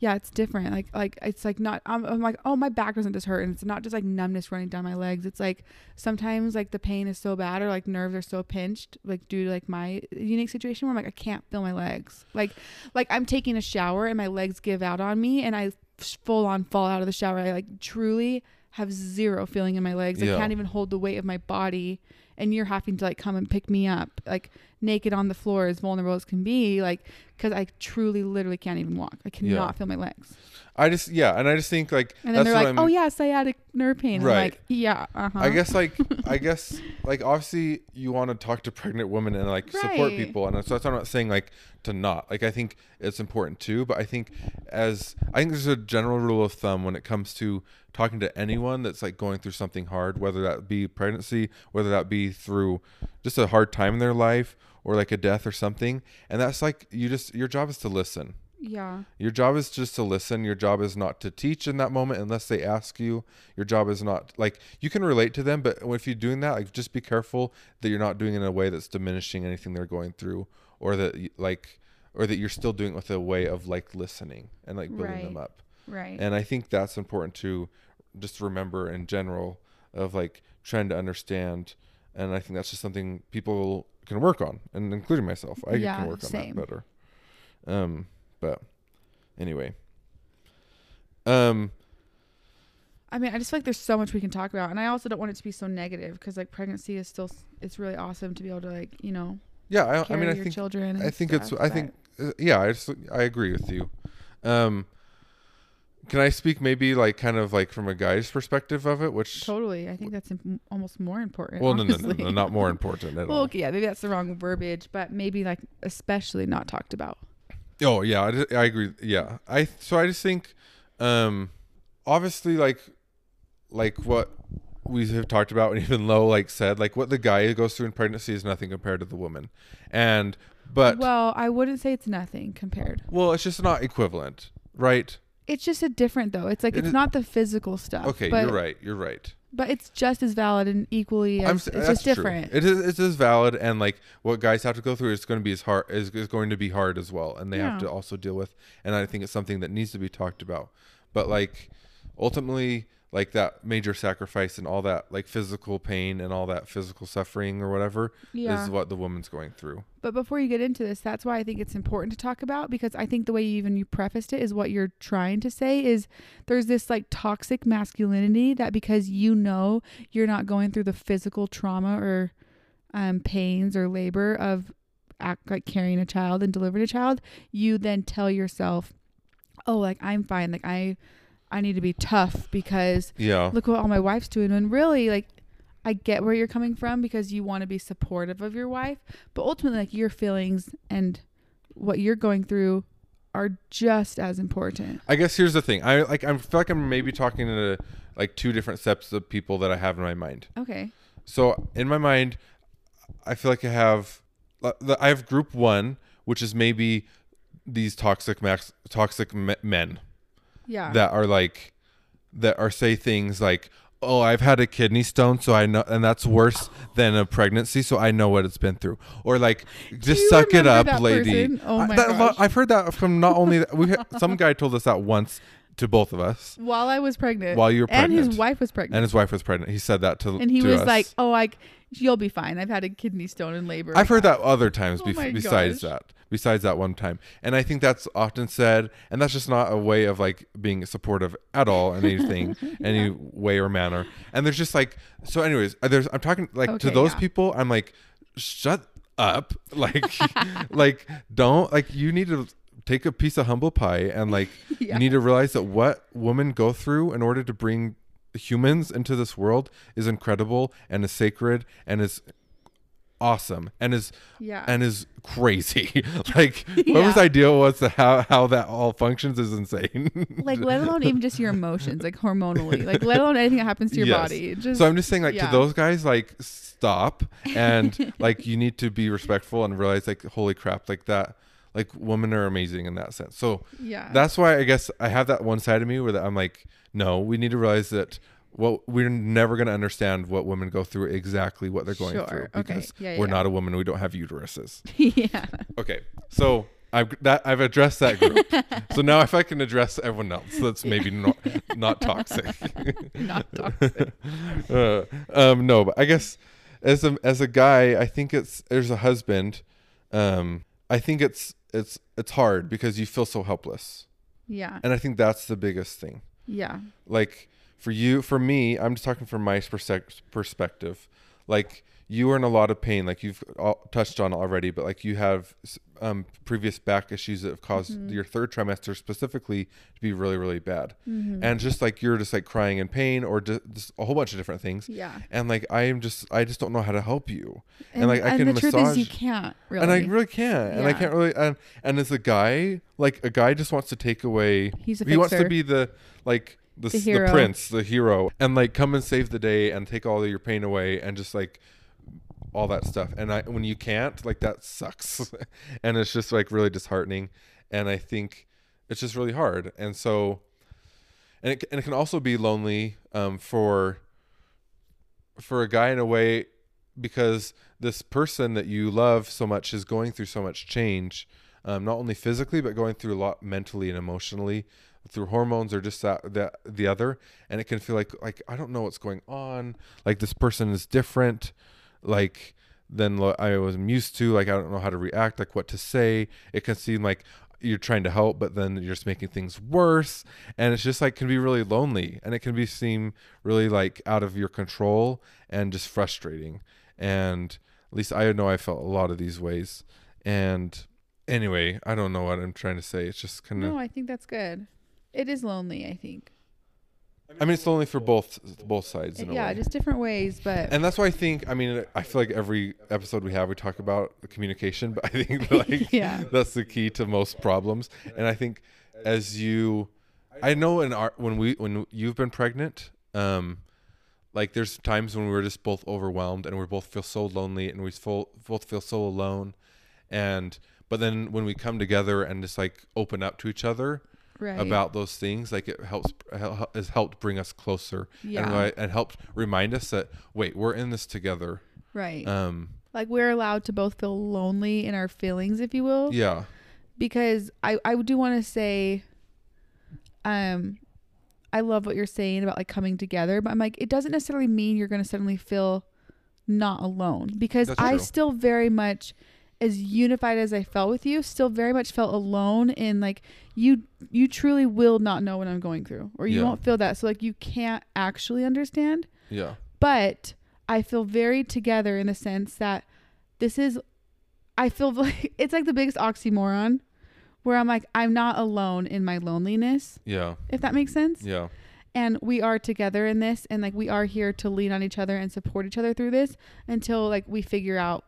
Yeah, it's different. Like, like it's like not. I'm, I'm like, oh, my back doesn't just hurt, and it's not just like numbness running down my legs. It's like sometimes like the pain is so bad, or like nerves are so pinched, like due to like my unique situation where I'm like I can't feel my legs. Like, like I'm taking a shower and my legs give out on me, and I full on fall out of the shower. I like truly have zero feeling in my legs. Yeah. I can't even hold the weight of my body, and you're having to like come and pick me up, like naked on the floor, as vulnerable as can be, like because I truly literally can't even walk. I cannot yeah. feel my legs. I just yeah and I just think like and then that's they're like I'm, oh yeah sciatic nerve pain right. I'm like yeah uh-huh. I guess like I guess like obviously you want to talk to pregnant women and like right. support people and so that's what I'm not saying like to not like I think it's important too but I think as I think there's a general rule of thumb when it comes to talking to anyone that's like going through something hard, whether that be pregnancy, whether that be through just a hard time in their life or like a death or something, and that's like you just your job is to listen. Yeah. Your job is just to listen. Your job is not to teach in that moment unless they ask you. Your job is not like you can relate to them, but if you're doing that, like just be careful that you're not doing it in a way that's diminishing anything they're going through, or that like, or that you're still doing it with a way of like listening and like building right. them up. Right. And I think that's important to just remember in general of like trying to understand. And I think that's just something people can work on, and including myself, I yeah, can work same. on that better. Um. But anyway, um, I mean, I just feel like there's so much we can talk about, and I also don't want it to be so negative because like pregnancy is still, it's really awesome to be able to like, you know, yeah, I, carry I mean, your I think, children I think stuff, it's, I think, uh, yeah, I just, I agree with you. Um, can I speak maybe like kind of like from a guy's perspective of it, which totally, I think that's imp- almost more important. Well, no, no, no, no, not more important at well, all. Well, okay, yeah, maybe that's the wrong verbiage, but maybe like especially not talked about. Oh yeah, I, I agree. Yeah, I so I just think, um, obviously like, like what we have talked about, and even Lo like said, like what the guy goes through in pregnancy is nothing compared to the woman, and but well, I wouldn't say it's nothing compared. Well, it's just not equivalent, right? It's just a different though. It's like it it's is, not the physical stuff. Okay, but, you're right. You're right. But it's just as valid and equally as I'm, it's that's just different. True. It is it's as valid, and like what guys have to go through is going to be as hard is, is going to be hard as well, and they yeah. have to also deal with. And I think it's something that needs to be talked about. But like ultimately, like that major sacrifice and all that like physical pain and all that physical suffering or whatever yeah. is what the woman's going through. But before you get into this, that's why I think it's important to talk about, because I think the way you even you prefaced it is what you're trying to say is there's this like toxic masculinity that because you know you're not going through the physical trauma or um, pains or labor of act like carrying a child and delivering a child, you then tell yourself, oh, like I'm fine, like I... I need to be tough because yeah. look what all my wife's doing. And really, like, I get where you're coming from because you want to be supportive of your wife, but ultimately, like, your feelings and what you're going through are just as important. I guess here's the thing. I like. I feel like I'm maybe talking to like two different sets of people that I have in my mind. Okay. So in my mind, I feel like I have I have group one, which is maybe these toxic max, toxic men. Yeah. That are like, that are say things like, oh, I've had a kidney stone, so I know, and that's worse than a pregnancy, so I know what it's been through. Or like, just suck it up, lady. Person? Oh my I, that, gosh. I've heard that from not only we had, some guy told us that once to both of us while I was pregnant. While you were pregnant, and his wife was pregnant, and his wife was pregnant. He said that to and he to was us. Like, "Oh, like you'll be fine. I've had a kidney stone in labor." I've heard that other times oh bef- besides gosh. that, besides that one time, and I think that's often said, and that's just not a way of like being supportive at all in anything, yeah. any way or manner. And there's just like so. Anyways, there's I'm talking like okay, to those yeah. people. I'm like, shut up, like, like don't like you need to. Take a piece of humble pie and like yeah. you need to realize that what women go through in order to bring humans into this world is incredible and is sacred and is awesome and is yeah. and is crazy. Like yeah. whoever's idea was to how, how that all functions is insane. Like let alone even just your emotions, like hormonally, like let alone anything that happens to your yes. body. Just, so I'm just saying like yeah. to those guys, like stop and like you need to be respectful and realize like, holy crap, like that. Like women are amazing in that sense. So yeah. that's why I guess I have that one side of me where that I'm like, no, we need to realize that what we're never going to understand what women go through, exactly what they're going sure. through because okay. yeah, we're yeah. not a woman. We don't have uteruses. yeah. Okay. So I've, that, I've addressed that group. So now if I can address everyone else, that's maybe not, not toxic. Not toxic. uh, um, no, but I guess as a, as a guy, I think it's, there's a husband. Um, I think it's, It's it's hard because you feel so helpless. Yeah. And I think that's the biggest thing. Yeah. Like for you, for me, I'm just talking from my perse- perspective. Like you are in a lot of pain, like you've all touched on already, but like you have um, previous back issues that have caused mm-hmm. your third trimester specifically to be really, really bad. Mm-hmm. And just like you're just like crying in pain or just, just a whole bunch of different things. Yeah. And like I am just, I just don't know how to help you. And, and like I and can the massage. The truth is you can't really. And I really can't. Yeah. And I can't really. And, and as a guy, like a guy just wants to take away. He's a fixer. He wants to be the like. The, the, hero. the prince, the hero, and like come and save the day and take all of your pain away and just like all that stuff. And I, when you can't, like that sucks. And it's just like really disheartening. And I think it's just really hard. And so, and it, and it can also be lonely um, for, for a guy in a way, because this person that you love so much is going through so much change, um, not only physically, but going through a lot mentally and emotionally, through hormones or just that, that the other, and it can feel like like I don't know what's going on. Like this person is different, like than lo- I was used to. Like I don't know how to react. Like what to say. It can seem like you're trying to help, but then you're just making things worse. And it's just like can be really lonely, and it can be seem really like out of your control and just frustrating. And at least I know I felt a lot of these ways. And anyway, I don't know what I'm trying to say. It's just kind of no. I think that's good. It is lonely, I think. I mean, it's lonely for both both sides. In yeah, a way. Just different ways, but. And that's why I think. I mean, I feel like every episode we have, we talk about communication, but I think like yeah. that's the key to most problems. And I think as you, I know in our when we when you've been pregnant, um, like there's times when we're just both overwhelmed and we both feel so lonely and we feel, both feel so alone, and but then when we come together and just like open up to each other. Right. About those things, like it helps has helped bring us closer yeah. and, and helped remind us that wait, we're in this together, right? Um like we're allowed to both feel lonely in our feelings, if you will. Yeah, because i i do want to say um I love what you're saying about like coming together, but I'm like it doesn't necessarily mean you're going to suddenly feel not alone, because That's I true. Still very much as unified as I felt with you, still very much felt alone in like you you truly will not know what I'm going through, or you yeah. won't feel that, so like you can't actually understand. Yeah, but I feel very together in the sense that this is I feel like it's like the biggest oxymoron where I'm like I'm not alone in my loneliness, yeah, if that makes sense. Yeah. And we are together in this, and like we are here to lean on each other and support each other through this until like we figure out,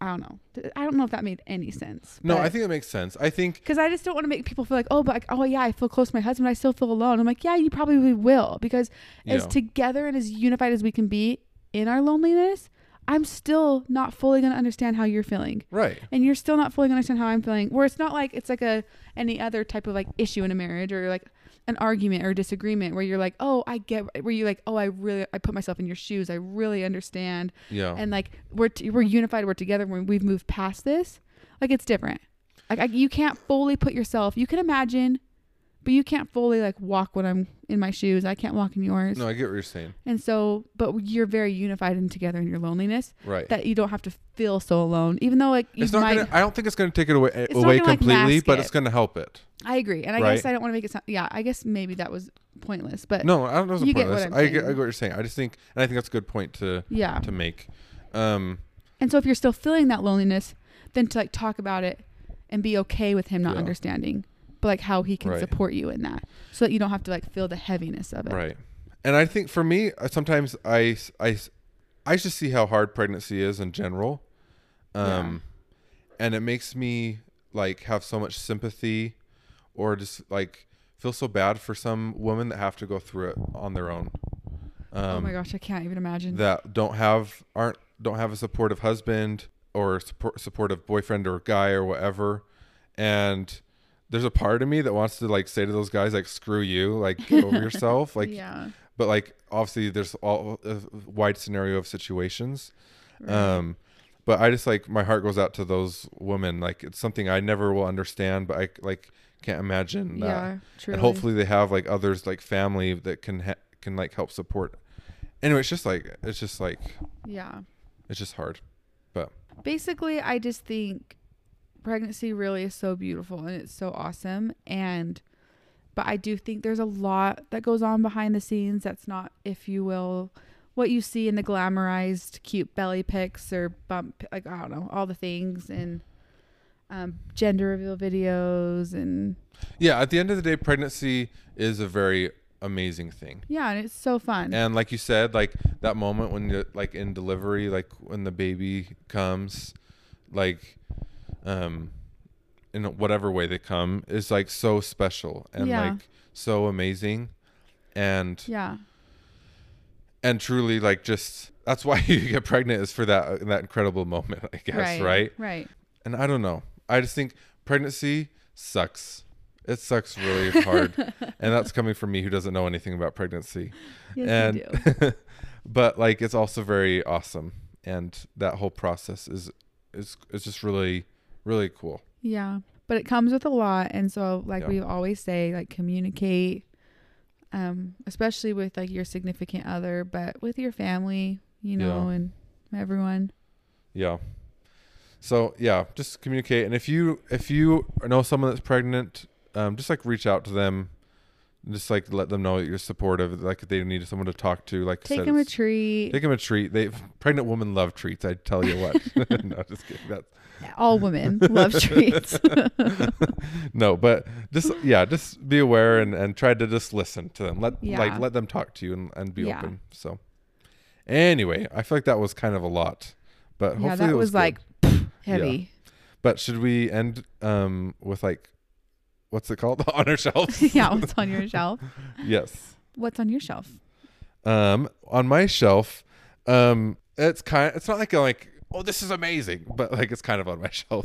I don't know. I don't know if that made any sense. No, I think it makes sense. I think because I just don't want to make people feel like, oh, but like, oh yeah, I feel close to my husband. I still feel alone. I'm like, yeah, you probably will, because yeah. as together and as unified as we can be in our loneliness, I'm still not fully going to understand how you're feeling. Right. And you're still not fully going to understand how I'm feeling. Where it's not like it's like a any other type of like issue in a marriage or like an argument or disagreement where you're like, oh, I get, where you're like, oh, I really, I put myself in your shoes. I really understand. Yeah. And like, we're, t- we're unified. We're together. When we've moved past this, like it's different. Like I, you can't fully put yourself, you can imagine, but you can't fully like walk when I'm in my shoes. I can't walk in yours. No, I get what you're saying. And so, but you're very unified and together in your loneliness. Right. That you don't have to feel so alone, even though like, you it's not might, gonna, I don't think it's going to take it away, away gonna, completely, like, but it. it's going to help it. I agree. And I right? guess I don't want to make it sound, yeah, I guess maybe that was pointless, but no, I don't know. You pointless. get what I'm I get, I get what you're saying. I just think, and I think that's a good point to, yeah. to make. Um, and so if you're still feeling that loneliness, then to like talk about it and be okay with him not yeah. understanding, but like how he can right. support you in that so that you don't have to like feel the heaviness of it. Right. And I think for me, sometimes I, I, I just see how hard pregnancy is in general. Um, yeah. And it makes me like have so much sympathy or just like feel so bad for some women that have to go through it on their own. Um, oh my gosh, I can't even imagine. That don't have, aren't, don't have a supportive husband or support, supportive boyfriend or guy or whatever. And there's a part of me that wants to like say to those guys, like, screw you, like get over yourself. Like, yeah. But like, obviously there's all a wide scenario of situations. Right. Um, but I just like, my heart goes out to those women. Like it's something I never will understand, but I like can't imagine that. Yeah, truly. And hopefully they have like others, like family that can, ha- can like help support. Anyway, it's just like, it's just like, yeah, it's just hard. But basically I just think pregnancy really is so beautiful and it's so awesome, and but I do think there's a lot that goes on behind the scenes that's not, if you will, what you see in the glamorized cute belly pics or bump, like I don't know, all the things, and um gender reveal videos, and yeah, at the end of the day pregnancy is a very amazing thing. Yeah, and it's so fun. And like you said, like that moment when you're like in delivery, like when the baby comes, like um in whatever way they come, is like so special and yeah. like so amazing, and yeah, and truly like just that's why you get pregnant, is for that that incredible moment, I guess. Right right, right. And I don't know, I just think pregnancy sucks. It sucks really hard. And that's coming from me who doesn't know anything about pregnancy. Yes, and you do. But like it's also very awesome, and that whole process is is it's just really really cool. Yeah, but it comes with a lot, and so like yeah. we always say, like communicate, um especially with like your significant other, but with your family, you know, yeah. and everyone. Yeah. So yeah, just communicate. And if you if you know someone that's pregnant, um, just like reach out to them, just like let them know that you're supportive. Like if they need someone to talk to, like take I said, them a treat. Take them a treat. They pregnant women love treats. I tell you what. No, just kidding. That's... All women love treats. No, but just yeah, just be aware and, and try to just listen to them. Let yeah. like let them talk to you and, and be yeah. open. So anyway, I feel like that was kind of a lot, but hopefully yeah, that it was, was like. Heavy. Yeah. But should we end um with like what's it called? On our shelves? Yeah, what's on your shelf? Yes. What's on your shelf? Um on my shelf, um it's kind of, it's not like a, like oh this is amazing, but like it's kind of on my shelf.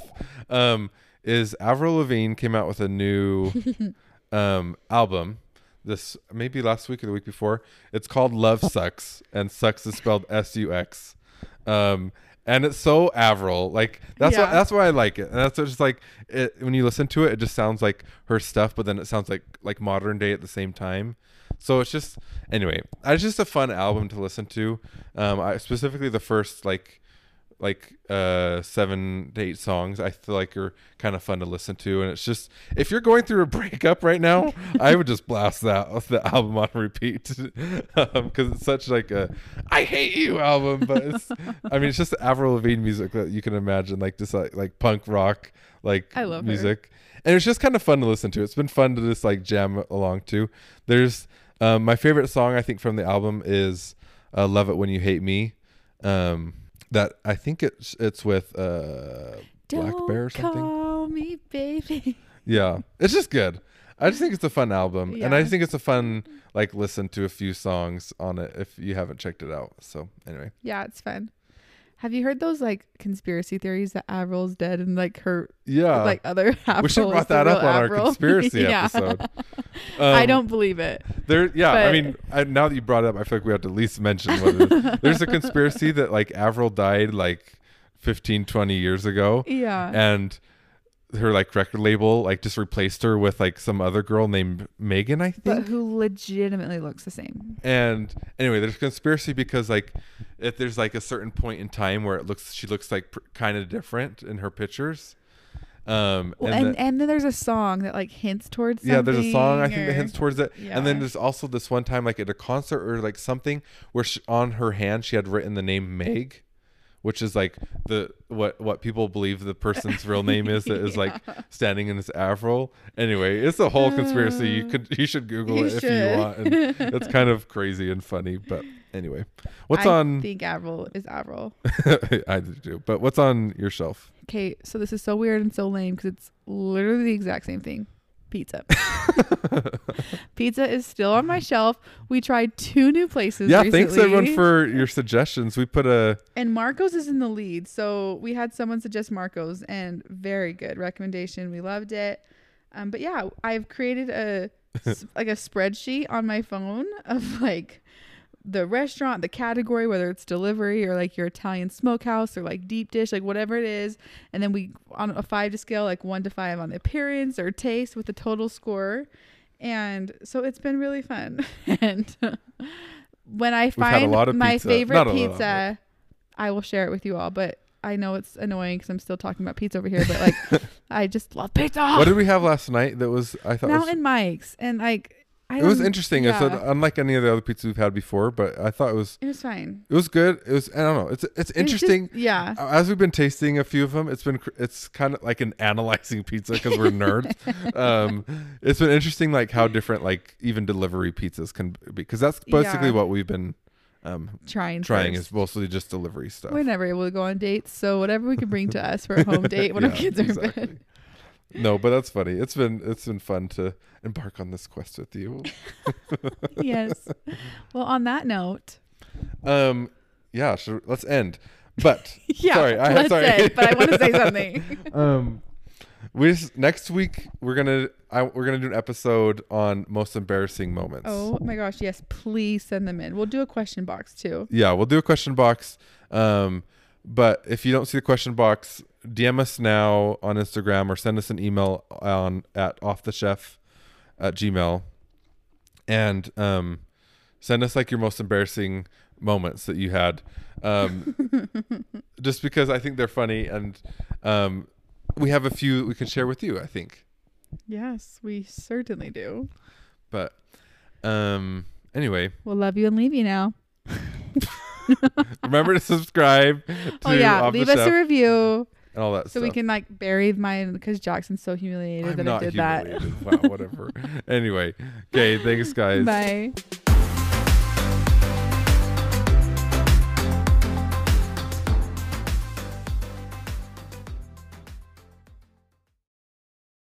Um is Avril Lavigne came out with a new um album this maybe last week or the week before. It's called Love Sucks, and Sucks is spelled S U X. Um And it's so Avril, like that's yeah. why, that's why I like it, and that's just like it, when you listen to it, it just sounds like her stuff, but then it sounds like like modern day at the same time. So it's just anyway, it's just a fun album to listen to. Um, I, specifically the first like like uh, seven to eight songs, I feel like are kind of fun to listen to, and it's just if you're going through a breakup right now, I would just blast that the album on repeat because um, it's such like a I hate you album, but it's I mean it's just Avril Lavigne music that you can imagine, like just like, like punk rock like I love music, her. And it's just kind of fun to listen to. It's been fun to just like jam along to. There's um, my favorite song I think from the album is uh, "Love It When You Hate Me." Um, That I think it's it's with uh, Black Bear or something. Call me baby. Yeah, it's just good. I just think it's a fun album, yeah. and I just think it's a fun like listen to a few songs on it if you haven't checked it out. So anyway, yeah, it's fun. Have you heard those like conspiracy theories that Avril's dead and like her, yeah, like other Avril? We should have brought that up on Avril. Our conspiracy yeah. episode. Um, I don't believe it. There, yeah. But... I mean, I, now that you brought it up, I feel like we have to at least mention what it is. There's a conspiracy that like Avril died like fifteen, twenty years ago. Yeah. And her like record label like just replaced her with like some other girl named Megan, I think, but who legitimately looks the same. And anyway, there's conspiracy because like if there's like a certain point in time where it looks she looks like pr- kind of different in her pictures. Um well, and and, the, and then there's a song that like hints towards something. Yeah, there's a song or, I think that hints towards it. Yeah. And then there's also this one time like at a concert or like something where she, on her hand she had written the name Meg, which is like the what what people believe the person's real name is that yeah. is like standing in this Avril. Anyway, it's a whole conspiracy. You could you should Google you it should. if you want. And it's kind of crazy and funny, but anyway, what's I on? I think Avril is Avril. I do, but what's on your shelf? Okay, so this is so weird and so lame because it's literally the exact same thing. Pizza. Pizza is still on my shelf. We tried two new places yeah recently. Thanks everyone for your suggestions. We put a and Marco's is in the lead, so we had someone suggest Marco's, and very good recommendation, we loved it. Um but yeah, I've created a like a spreadsheet on my phone of like the restaurant, the category, whether it's delivery or like your Italian smokehouse or like deep dish, like whatever it is. And then we on a five to scale, like one to five on the appearance or taste with the total score. And so it's been really fun. And when I find my pizza. favorite Not pizza, I will share it with you all. But I know it's annoying because I'm still talking about pizza over here, but like, I just love pizza. What did we have last night? That was, I thought Mountain was... Mike's. And like, it was interesting. Yeah. I said, unlike any of the other pizzas we've had before, but I thought it was. It was fine. It was good. It was. I don't know. It's it's interesting. It's just, yeah. As we've been tasting a few of them, it's been it's kind of like an analyzing pizza because we're nerds. um, it's been interesting, like how different, like even delivery pizzas can be, because that's basically yeah. what we've been um, trying. Trying first. Is mostly just delivery stuff. We're never able to go on dates, so whatever we can bring to us for a home date when yeah, our kids are exactly. in bed. No, but that's funny. It's been it's been fun to embark on this quest with you. Yes. Well, on that note, um, yeah, sure, let's end. But yeah, sorry, I, let's sorry. end. But I want to say something. um, we just, next week we're gonna I, we're gonna do an episode on most embarrassing moments. Oh my gosh, yes! Please send them in. We'll do a question box too. Yeah, we'll do a question box. Um, but if you don't see the question box, D M us now on Instagram or send us an email on at offthechef at gmail, and um, send us like your most embarrassing moments that you had, um, just because I think they're funny, and um, we have a few we can share with you, I think. Yes, we certainly do. But um, anyway, we'll love you and leave you now. Remember to subscribe to oh yeah Off leave us Chef. A review and all that so stuff. We can like bury mine because Jackson's so humiliated I'm that I did humiliated. that. Wow, whatever. Anyway, okay, thanks guys. Bye.